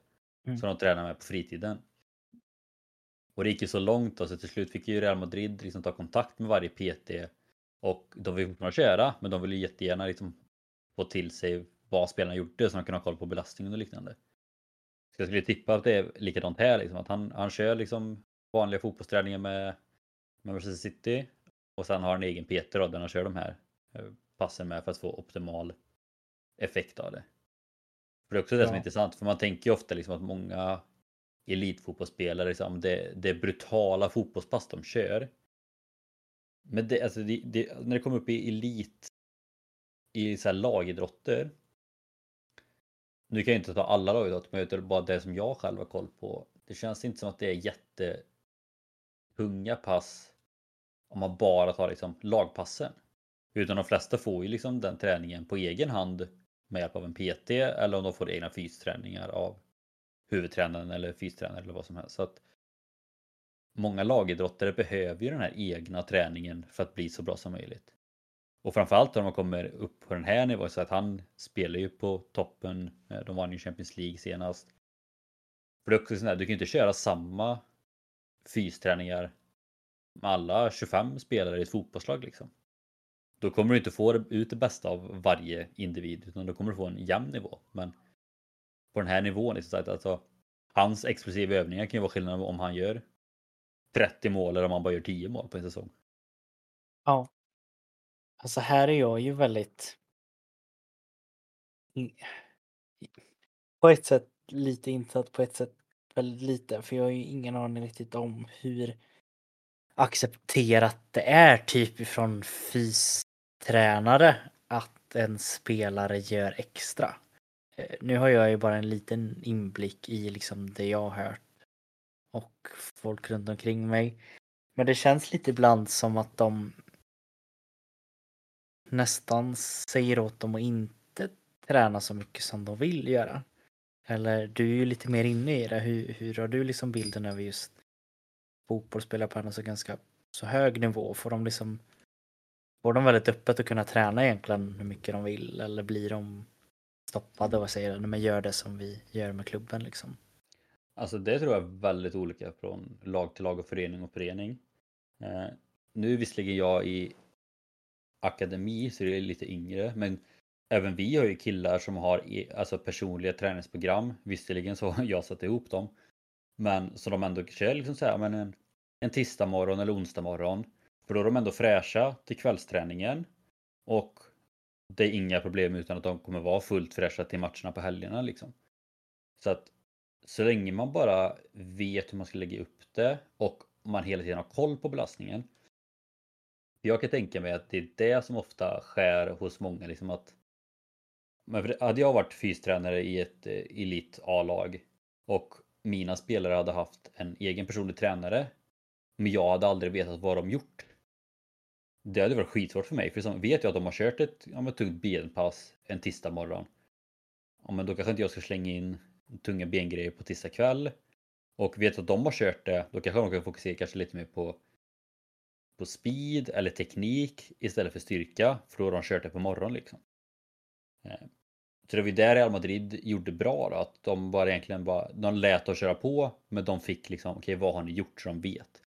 mm. som de tränade med på fritiden. Och det gick ju så långt då, så till slut fick ju Real Madrid liksom ta kontakt med varje P T, och de ville fortfarande köra, men de ville ju jättegärna liksom få till sig vad spelarna gjorde så de kunde ha koll på belastningen och liknande. Så jag skulle tippa att det är likadant här, liksom, att han, han kör liksom vanliga fotbollsträningar med Manchester City och sen har en egen P T då, där han kör de här passen med för att få optimal effekt av det. För det är också det ja. som är intressant, för man tänker ju ofta liksom att många elitfotbollsspelare, liksom, det, det är brutala fotbollspass de kör. Men det, alltså det, det, när det kommer upp i elit, i så här lagidrotter, nu kan jag inte ta alla lagidrotter, men utan bara det som jag själv har koll på, det känns inte som att det är jättetunga pass om man bara tar liksom lagpassen. Utan de flesta får ju liksom den träningen på egen hand med hjälp av en P T, eller om de får egna fysträningar av huvudtränaren eller fystränare eller vad som helst. Så att många lagidrottare behöver ju den här egna träningen för att bli så bra som möjligt. Och framförallt när man kommer upp på den här nivån, så att han spelar ju på toppen. De vann ju Champions League senast. För det är också sån här, du kan ju inte köra samma fysträningar med alla tjugofem spelare i ett fotbollslag liksom. Då kommer du inte få ut det bästa av varje individ, utan då kommer du få en jämn nivå. Men på den här nivån, alltså, hans explosiva övningar kan ju vara skillnaden om han gör trettio mål eller om han bara gör tio mål på en säsong. Ja. Alltså här är jag ju väldigt på ett sätt lite insatt, på ett sätt väldigt lite, för jag har ju ingen aning riktigt om hur accepterat det är typ ifrån fystränare att en spelare gör extra. Nu har jag ju bara en liten inblick i liksom det jag har hört och folk runt omkring mig. Men det känns lite ibland som att de nästan säger åt dem att inte träna så mycket som de vill göra. Eller du är ju lite mer inne i det. Hur, hur har du liksom bilden över just fotbollsspelare på en så ganska så hög nivå? Får de liksom, får de väldigt öppet att kunna träna egentligen hur mycket de vill? Eller blir de stoppade och säger att man gör det som vi gör med klubben liksom? Alltså det tror jag är väldigt olika från lag till lag och förening och förening. Eh, nu visserligen jag i akademi så det är lite yngre, men även vi har ju killar som har e- alltså personliga träningsprogram. Visserligen så har jag satt ihop dem, men så de ändå kör liksom så här, men en, en tisdag morgon eller onsdag morgon, för då är de ändå fräscha till kvällsträningen och det är inga problem utan att de kommer vara fullt fräscha till matcherna på helgerna liksom. Så att så länge man bara vet hur man ska lägga upp det och man hela tiden har koll på belastningen. Jag kan tänka mig att det är det som ofta sker hos många liksom, att men hade jag varit fystränare i ett elit A-lag och mina spelare hade haft en egen personlig tränare, men jag hade aldrig vetat vad de gjort. Det hade varit skitsvårt för mig, för som vet jag att de har kört ett, ja, ett tungt benpass en tisdag morgon. Ja, men då kanske inte jag ska slänga in tunga bengrejer på tisdag kväll. Och vet att de har kört det, då kanske de kan fokusera kanske lite mer på, på speed eller teknik istället för styrka, för då har de kört det på morgon liksom. Så det var ju där Real Madrid gjorde bra då, att de bara egentligen bara, de lät att köra på, men de fick liksom, okej, okay, vad har ni gjort som vet?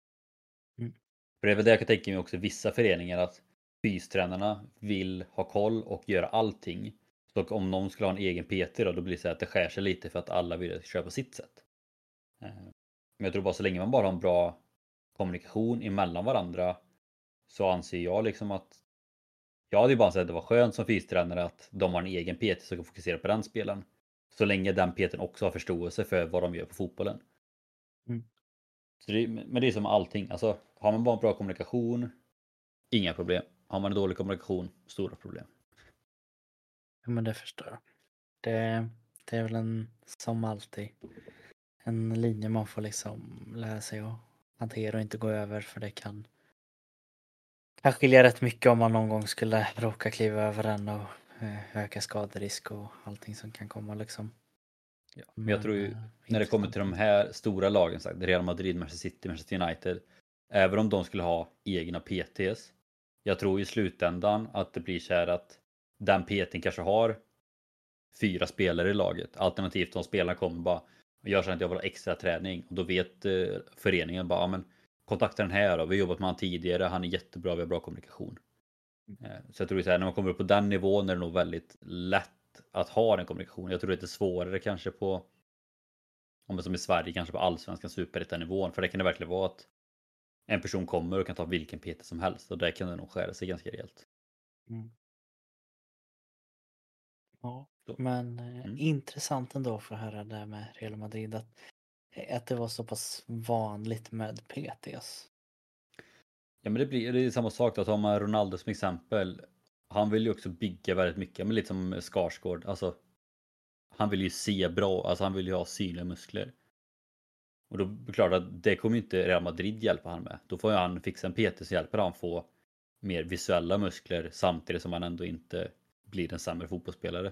Mm. För det är väl det jag kan tänka mig också vissa föreningar, att fystränarna vill ha koll och göra allting. Så om någon skulle ha en egen P T då, då blir det så att det skär sig lite för att alla vill köra på sitt sätt. Men jag tror bara så länge man bara har en bra kommunikation emellan varandra, så anser jag liksom att jag hade ju bara sagt att det var skönt som fystränare att de har en egen P T som kan fokusera på den spelaren. Så länge den P T:n också har förståelse för vad de gör på fotbollen. Mm. Så det, men det är som allting. Alltså, har man bara en bra kommunikation, inga problem. Har man en dålig kommunikation, stora problem. Ja, men det förstår jag. Det, det är väl en, som alltid, en linje man får liksom lära sig att hantera och inte gå över, för det kan kan skilja rätt mycket om man någon gång skulle råka kliva över den och öka skaderisk och allting som kan komma liksom. Ja, men jag tror ju äh, när det kommer till de här stora lagen, sagt Real Madrid, Manchester City, Manchester United, även om de skulle ha egna P Ts, jag tror i slutändan att det blir så här att den P T:n kanske har fyra spelare i laget, alternativt de spelarna kommer bara, jag känner att jag vill ha extra träning, och då vet eh, föreningen bara, men kontakta den här då, vi har jobbat med han tidigare, han är jättebra, vi har bra kommunikation. Så jag tror att när man kommer upp på den nivån är det nog väldigt lätt att ha den kommunikationen. Jag tror det är lite svårare kanske på, om det som i Sverige, kanske på allsvenskan superettanivån, för det kan det verkligen vara att en person kommer och kan ta vilken P T som helst, och där kan det nog skära sig ganska rejält. Mm. Ja, Så. men eh, mm. intressant ändå för att höra det här med Real Madrid, att, att det var så pass vanligt med P Ts. Ja, men det blir det är samma sak då, att om man Ronaldo som exempel, han vill ju också bygga väldigt mycket, men lite som Skarsgård, alltså han vill ju se bra, alltså han vill ju ha synliga muskler. Och då är det klart att det kommer ju inte Real Madrid hjälpa han med. Då får han fixa en P T som hjälper han få mer visuella muskler samtidigt som han ändå inte blir en sämre fotbollsspelare.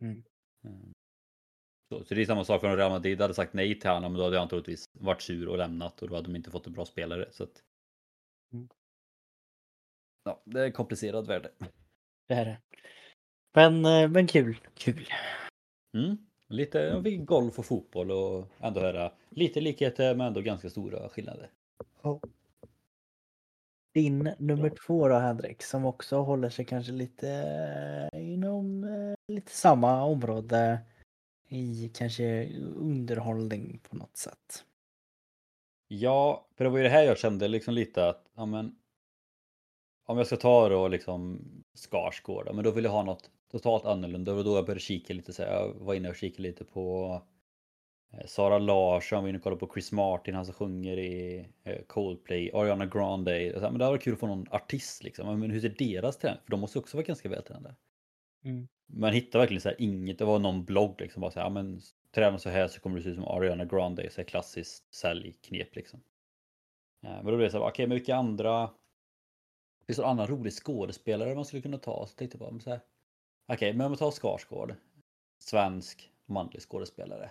Mm. Så, så det är samma sak för om Real Madrid hade sagt nej till honom, men då hade han troligtvis varit sur och lämnat, och då hade de inte fått en bra spelare. Så att... mm. Ja, det är en komplicerad värld. Det är det. Men, men kul. Kul. Mm. Lite golf och fotboll, och ändå höra lite likheter men ändå ganska stora skillnader. Oh. Din nummer två då, Henrik, som också håller sig kanske lite inom lite samma område i kanske underhållning på något sätt. Ja, för det var ju det här jag kände liksom lite att ja, men, om jag ska ta då liksom Skarsgård då, men då vill jag ha något totalt annorlunda, och då jag började kika lite så här, jag var inne och kika lite på Sara Larsson, var inne och kollade på Chris Martin, han som sjunger i Coldplay, Ariana Grande, så här, men det var kul att få någon artist liksom, men hur ser deras trend? För de måste också vara ganska vältränade. Mm. Man hittade verkligen så här, inget, det var någon blogg liksom, bara så här, ja, men tränar så här så kommer du se ut som Ariana Grande, så här klassiskt säljknep liksom. Ja, men då blev det så här, okej okay, men vilka andra, finns det någon annan rolig skådespelare man skulle kunna ta? Så tänkte jag bara, men så här, okej, okay, men om vi tar Skarsgård, svensk manlig skådespelare.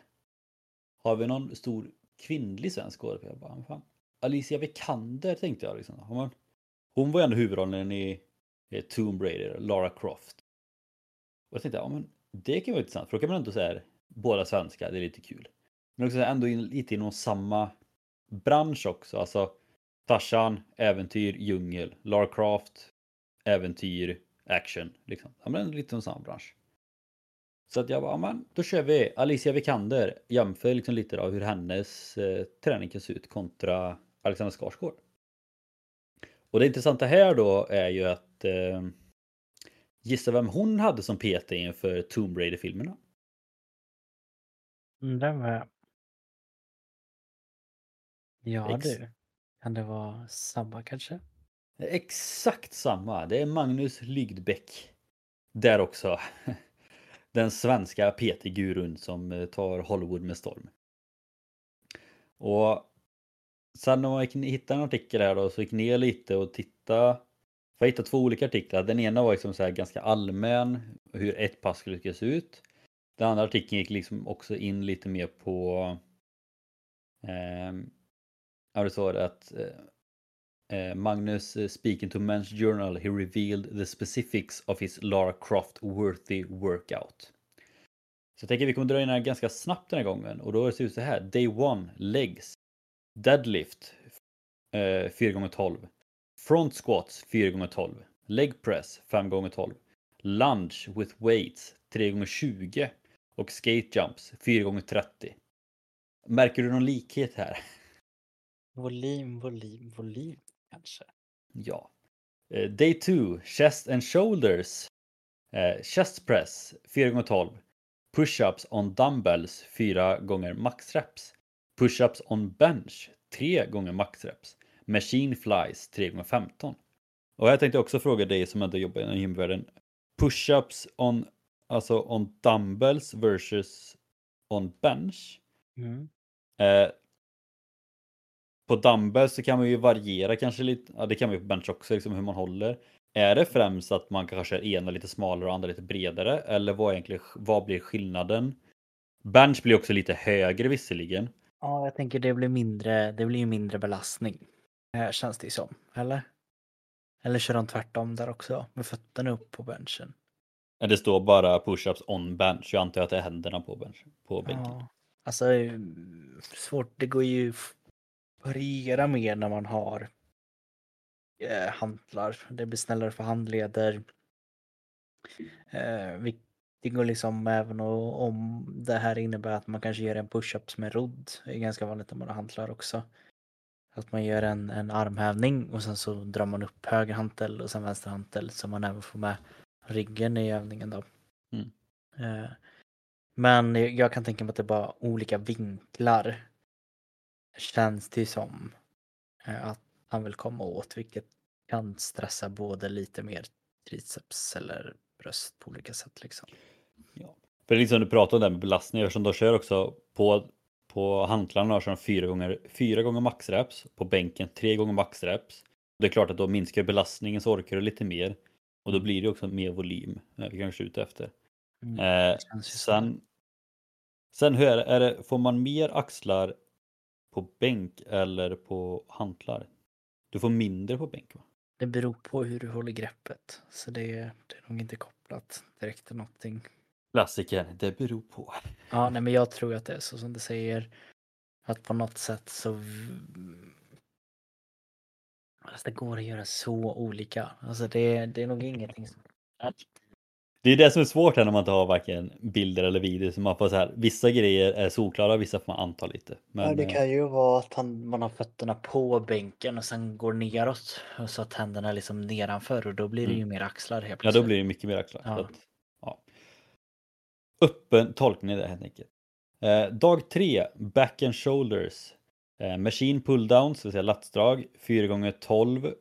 Har vi någon stor kvinnlig svensk skådespelare? Bara, fan. Alicia Vikander tänkte jag liksom. Hon, hon var ju ändå huvudrollen i eh, Tomb Raider, Lara Croft. Och jag tänkte, ja men det kan vara intressant, för då kan man ändå säga båda svenskar, det är lite kul. Men också ändå in, lite inom samma bransch också, alltså Tarzan, äventyr, djungel, Lara Croft, äventyr, action liksom. Ja, men lite en sån bransch. Så att jag bara, ja, men då kör vi Alicia Vikander, jämför liksom lite av hur hennes eh, träning kan se ut kontra Alexander Skarsgård. Och det intressanta här då är ju att eh, gissa vem hon hade som P T inför Tomb Raider-filmerna. Mm, den var Ja Ex- du, kan det vara samma kanske? Exakt samma. Det är Magnus Lygdbäck. Där också. Den svenska P T-gurun som tar Hollywood med storm. Och sen när man hittade en artikel här då, så gick ner lite och tittade. Jag hittade två olika artiklar. Den ena var liksom så här ganska allmän, hur ett pass skulle se ut. Den andra artikeln gick liksom också in lite mer på eh, ja, det står att eh, Uh, Magnus uh, speaking to Men's Journal, he revealed the specifics of his Lara Croft worthy workout. Så jag tänker vi kommer dra in den här ganska snabbt den här gången, och då ser det ut så här: Day one, legs, deadlift uh, fyra gånger tolv, front squats fyra gånger tolv, leg press fem gånger tolv, lunge with weights tre gånger tjugo och skate jumps fyra gånger trettio. Märker du någon likhet här? Volym, volym, volym. Kanske. Ja. Uh, day two, chest and shoulders, uh, chest press fyra gånger tolv, push-ups on dumbbells fyra gånger max reps, push-ups on bench tre gånger max reps, machine flies tre gånger femton. Och jag tänkte också fråga dig som ändå jobbar i gymvärlden, push-ups on, alltså on dumbbells versus on bench. Mm. Uh, På dumbbell så kan man ju variera kanske lite, ja, det kan man ju på bench också, liksom hur man håller. Är det främst att man kanske kör ena lite smalare och andra lite bredare? Eller vad, egentligen, vad blir skillnaden? Bench blir också lite högre visserligen. Ja, jag tänker det blir mindre, det blir mindre belastning. Eh, känns det som, eller? Eller kör de tvärtom där också, med fötterna upp på benchen? Det står bara push-ups on bench, jag antar att det är händerna på benchen. På bänken. Ja, alltså svårt, det går ju... variera mer när man har eh, hantlar. Det blir snällare för handleder. Eh, det går liksom även om det här innebär att man kanske gör en push-up som är rodd. Det är ganska vanligt när man har hantlar också. Att man gör en, en armhävning och sen så drar man upp höger hantel och sen vänster hantel så man även får med ryggen i övningen då. Mm. Eh, men jag kan tänka mig att det är bara olika vinklar. Känns det som eh, att han vill komma åt, vilket kan stressa både lite mer triceps eller bröst på olika sätt liksom. Ja. För liksom du pratade om den belastningen som de kör också på på hantlarna har de fyra gånger fyra gånger maxreps, på bänken tre gånger maxreps. Det är klart att då minskar belastningen så orkar du lite mer och då blir det också mer volym när vi kanske ut efter. Mm, eh, sen sen hur är det, är det får man mer axlar på bänk eller på hantlar? Du får mindre på bänk va? Det beror på hur du håller greppet. Så det är, det är nog inte kopplat direkt till någonting. Klassiker, det beror på. Ja, nej men jag tror att det är så som du säger. Att på något sätt så... Alltså det går att göra så olika. Alltså det, det är nog ingenting som... Det är det som är svårt här när man inte har varken bilder eller videor. Så man får så här, vissa grejer är solklara, vissa får man anta lite. Men... Ja, det kan ju vara att han, man har fötterna på bänken och sen går neråt. Och så att händerna är liksom nedanför och då blir det ju mm. mer axlar helt plötsligt. Ja, då blir det mycket mer axlar. Ja. Att, ja. Öppen tolkning är det helt enkelt. Eh, dag tre, back and shoulders. Eh, machine pulldowns, det vill säga latsdrag, fyra gånger tolv.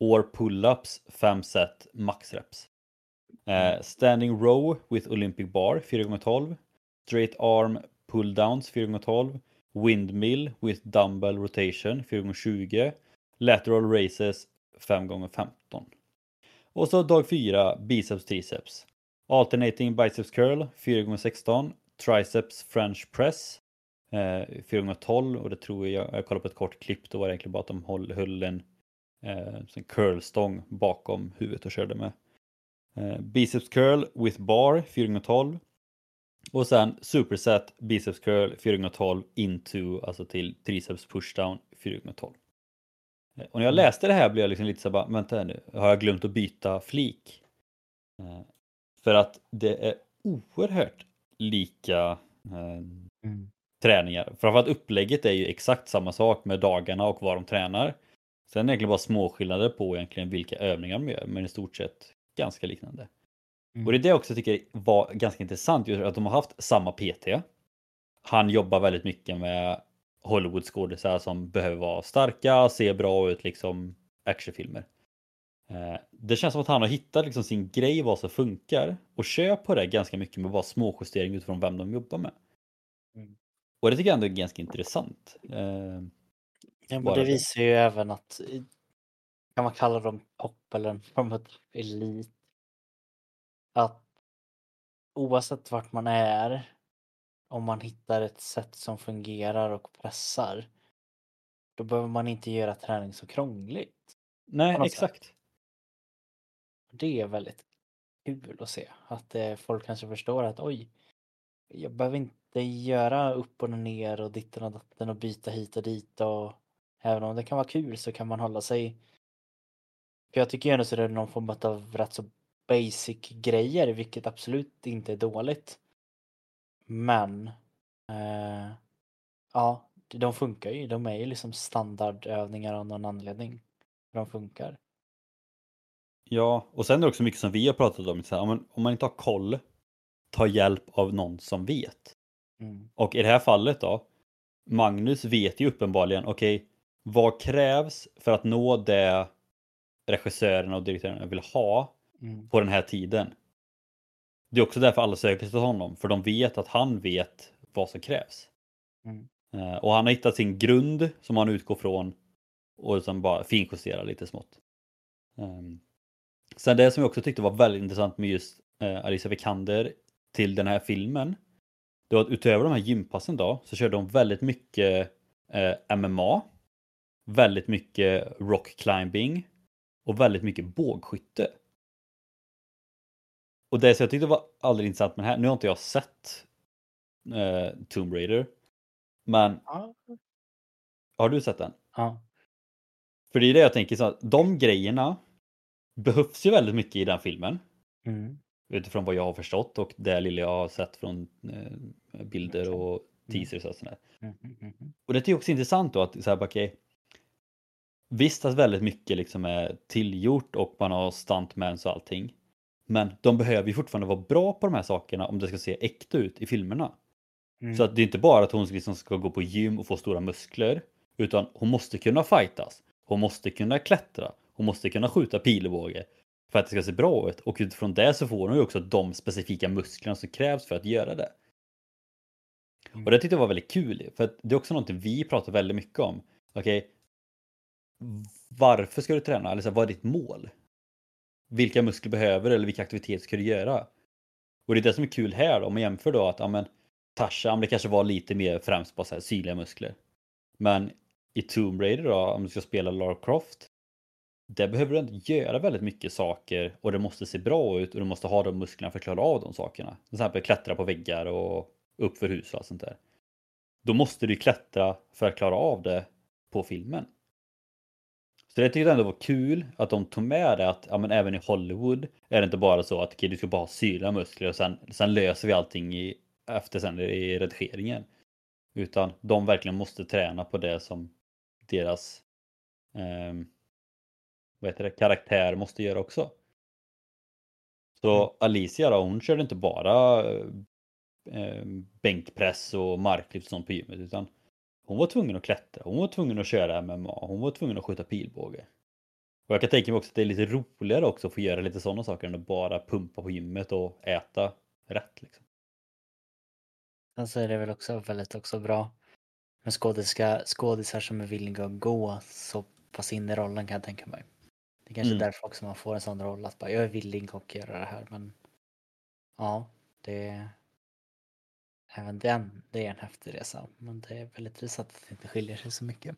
Or pull-ups, fem set, max reps. Uh, standing row with Olympic bar fyra gånger tolv, straight arm pull downs fyra gånger tolv, windmill with dumbbell rotation fyra gånger tjugo, lateral raises fem gånger femton. Och så dag fyra, biceps triceps, alternating biceps curl fyra gånger sexton, triceps french press uh, fyra gånger tolv, och det tror jag, jag kollade på ett kort klipp, då var det egentligen bara att de höll, höll en, uh, en curlstång bakom huvudet och körde med. Uh, biceps curl with bar fyra gånger tolv och sen superset biceps curl fyra gånger tolv into, alltså till triceps pushdown fyra gånger tolv. Uh, och när jag läste det här blev jag liksom lite så bara, vänta nu, har jag glömt att byta flik? Uh, för att det är oerhört lika uh, mm. träningar. Framförallt upplägget är ju exakt samma sak med dagarna och vad de tränar. Sen är det egentligen bara småskillnader på egentligen vilka övningar de gör, men i stort sett ganska liknande. Mm. Och det är det jag också tycker var ganska intressant, just att de har haft samma P T. Han jobbar väldigt mycket med Hollywood-skådespelare som behöver vara starka, se bra ut, liksom actionfilmer. Eh, det känns som att han har hittat liksom sin grej, vad som funkar, och kör på det ganska mycket med bara småjustering utifrån vem de jobbar med. Mm. Och det tycker jag ändå är ganska intressant. Eh, ja, men det visar ju även att kan man kalla dem pop eller en form av elit. Att oavsett vart man är, om man hittar ett sätt som fungerar och pressar, då behöver man inte göra träning så krångligt. Nej, exakt. Sätt. Det är väldigt kul att se. Att eh, folk kanske förstår att oj, jag behöver inte göra upp och ner och ditten och datten och byta hit och dit. Och även om det kan vara kul så kan man hålla sig. För jag tycker ju ändå så är det någon form av rätt så basic grejer, vilket absolut inte är dåligt. Men eh, ja, de funkar ju. De är ju liksom standardövningar av någon anledning. De funkar. Ja, och sen är det också mycket som vi har pratat om. Så här, om, man, om man inte har koll, ta hjälp av någon som vet. Mm. Och i det här fallet då, Magnus vet ju uppenbarligen, okej, okay, vad krävs för att nå det regissörerna och direktörerna vill ha mm. på den här tiden. Det är också därför alla söker till honom, för de vet att han vet vad som krävs. Mm. Och han har hittat sin grund som han utgår från och som bara finjusterar lite smått. Um. Sen det som jag också tyckte var väldigt intressant med just uh, Alicia Vikander till den här filmen, det var att utöver de här gympassen då så körde de väldigt mycket uh, M M A, väldigt mycket rock climbing och väldigt mycket bågskytte. Och det som jag tyckte var alldeles intressant med det här, nu har inte jag sett eh, Tomb Raider, men ja. Har du sett den? Ja. För det är det jag tänker, så att de grejerna behövs ju väldigt mycket i den filmen. Mm. Utifrån vad jag har förstått och det lilla jag har sett från eh, bilder och teasers och sådär. Mm. Mm. Och det är också intressant då att så här, okej, okay, visst att väldigt mycket liksom är tillgjort och man har stuntmans och allting. Men de behöver ju fortfarande vara bra på de här sakerna om det ska se äkta ut i filmerna. Mm. Så att det är inte bara att hon liksom ska gå på gym och få stora muskler. Utan hon måste kunna fightas. Hon måste kunna klättra. Hon måste kunna skjuta pilbåge. För att det ska se bra ut. Och utifrån det så får hon ju också de specifika musklerna som krävs för att göra det. Mm. Och det tyckte jag var väldigt kul. För att det är också något vi pratar väldigt mycket om. Okej. Okay, varför ska du träna? Eller så här, vad är ditt mål? Vilka muskler behöver eller vilka aktivitet ska du göra? Och det är det som är kul här då, om man jämför då att amen, Tarzan, det kanske var lite mer främst på så här syrliga muskler. Men i Tomb Raider då, om du ska spela Lara Croft, där behöver du inte göra väldigt mycket saker och det måste se bra ut och du måste ha de musklerna för att klara av de sakerna. Till exempel klättra på väggar och upp för hus och sånt där. Då måste du klättra för att klara av det på filmen. Så det tyckte jag ändå var kul att de tog med det att ja, men även i Hollywood är det inte bara så att okay, du ska bara ha syrliga muskler och sen, sen löser vi allting i, efter sen i redigeringen. Utan de verkligen måste träna på det som deras eh, vad heter det, karaktär måste göra också. Så Alicia då, hon körde inte bara eh, bänkpress och marklyft och sånt på gymmet utan hon var tvungen att klättra, hon var tvungen att köra M M A, hon var tvungen att skjuta pilbåge. Och jag kan tänka mig också att det är lite roligare också att få göra lite sådana saker än att bara pumpa på gymmet och äta rätt liksom. Sen så är det väl också väldigt också bra med skådiska, skådisar som är villiga att gå så pass in i rollen kan jag tänka mig. Det är kanske mm. därför också man får en sån roll att bara, jag är villig att göra det här men ja, det är även den, det är en häftig resa. Men det är väldigt trist att det inte skiljer sig så mycket.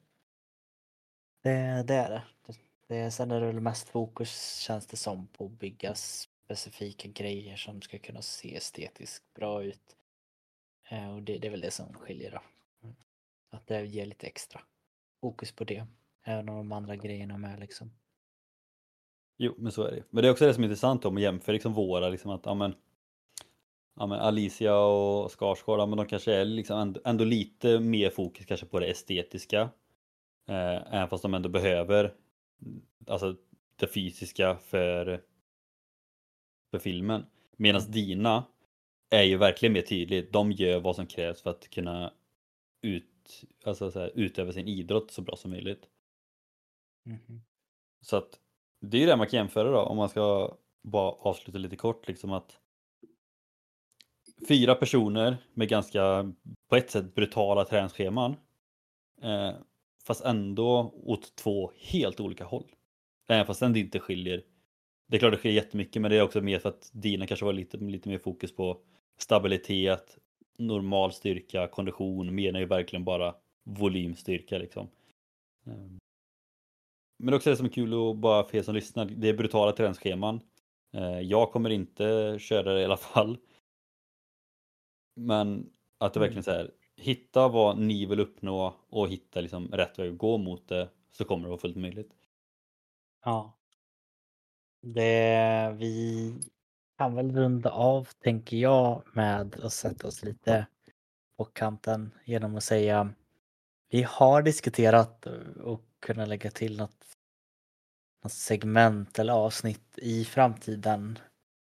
Det, det är det. det, det sen är det väl mest fokus känns det som på att bygga specifika grejer som ska kunna se estetiskt bra ut. Eh, och det, det är väl det som skiljer då. Att det ger lite extra fokus på det. Även om de andra grejerna med liksom. Jo, men så är det. Men det är också det som är intressant om att jämföra liksom våra liksom att ja men Ja, men Alicia och Skarsgård, ja, men de kanske är liksom ändå, ändå lite mer fokus kanske på det estetiska. Eh, även fast de ändå behöver alltså, det fysiska för, för filmen. Medan dina är ju verkligen mer tydligt. De gör vad som krävs för att kunna ut, alltså, så här, utöva sin idrott så bra som möjligt. Mm-hmm. Så att det är ju det man kan jämföra då. Om man ska bara avsluta lite kort liksom att fyra personer med ganska på ett sätt brutala träningsscheman eh, fast ändå åt två helt olika håll. Eh, fast ändå inte skiljer. Det är klart det sker jättemycket men det är också mer för att dina kanske var lite, lite mer fokus på stabilitet, normal styrka, kondition, menar ju verkligen bara volymstyrka liksom. Eh. Men det är också det som är kul att bara för er som lyssnar, det är brutala träningsscheman. Eh, jag kommer inte köra det i alla fall. Men att det verkligen så här, hitta vad ni vill uppnå och hitta liksom rätt väg att gå mot det så kommer det vara fullt möjligt. Ja. Det vi kan väl runda av tänker jag med att sätta oss lite på kanten genom att säga vi har diskuterat och kunna lägga till något, något segment eller avsnitt i framtiden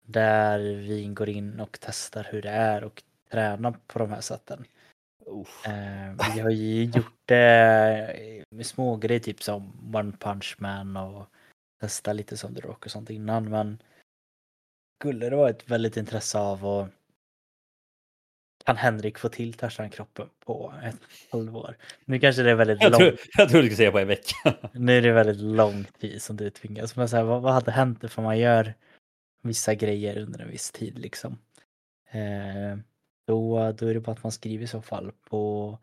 där vi går in och testar hur det är och träna på de här sätten. Eh, vi har ju gjort eh, små grejer typ som One Punch Man och testa lite som det råkar och sånt innan men skulle det vara ett väldigt intresse av och kan Henrik få till Tarzan kroppen på ett halvår? Nu kanske det är väldigt jag långt. Tror, jag tror du skulle säga på en vecka. Nu är det väldigt lång tid som du tvingas. Men så här, vad, vad hade hänt ifall man gör vissa grejer under en viss tid liksom? Eh, Då, då är det bara att man skriver i så fall på,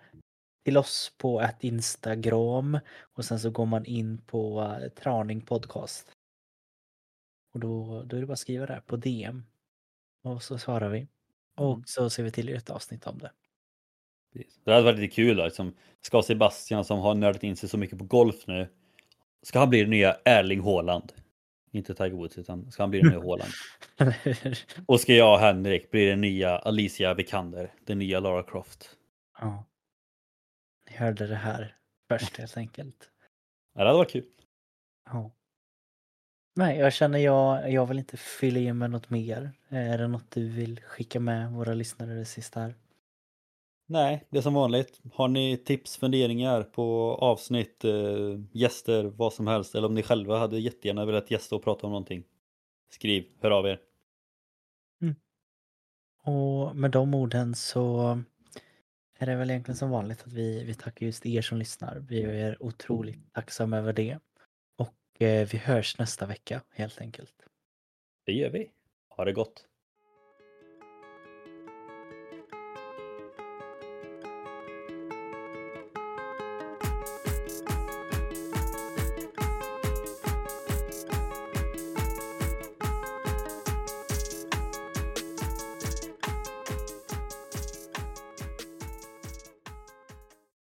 till oss på ett Instagram och sen så går man in på uh, Traning Podcast. Och då, då är det bara att skriva där på D M och så svarar vi. Och så ser vi till ett avsnitt om det. Det hade varit lite kul då. Liksom, ska Sebastian som har nördat in sig så mycket på golf nu, ska han bli den nya Erling Haaland? Inte Tiger Woods utan ska han bli den nya Haaland. Och ska jag och Henrik bli den nya Alicia Vikander, den nya Lara Croft. Ja. Ni hörde det här först helt enkelt. Ja, det hade varit kul. Ja. Nej, jag känner jag, jag vill inte fylla in med något mer. Är det något du vill skicka med våra lyssnare det sista här? Nej, det är som vanligt. Har ni tips, funderingar på avsnitt, gäster, vad som helst, eller om ni själva hade jättegärna velat gästa och prata om någonting, skriv, hör av er. Mm. Och med de orden så är det väl egentligen som vanligt att vi, vi tackar just er som lyssnar. Vi är otroligt tacksamma över det. Och eh, vi hörs nästa vecka helt enkelt. Det gör vi. Ha det gott.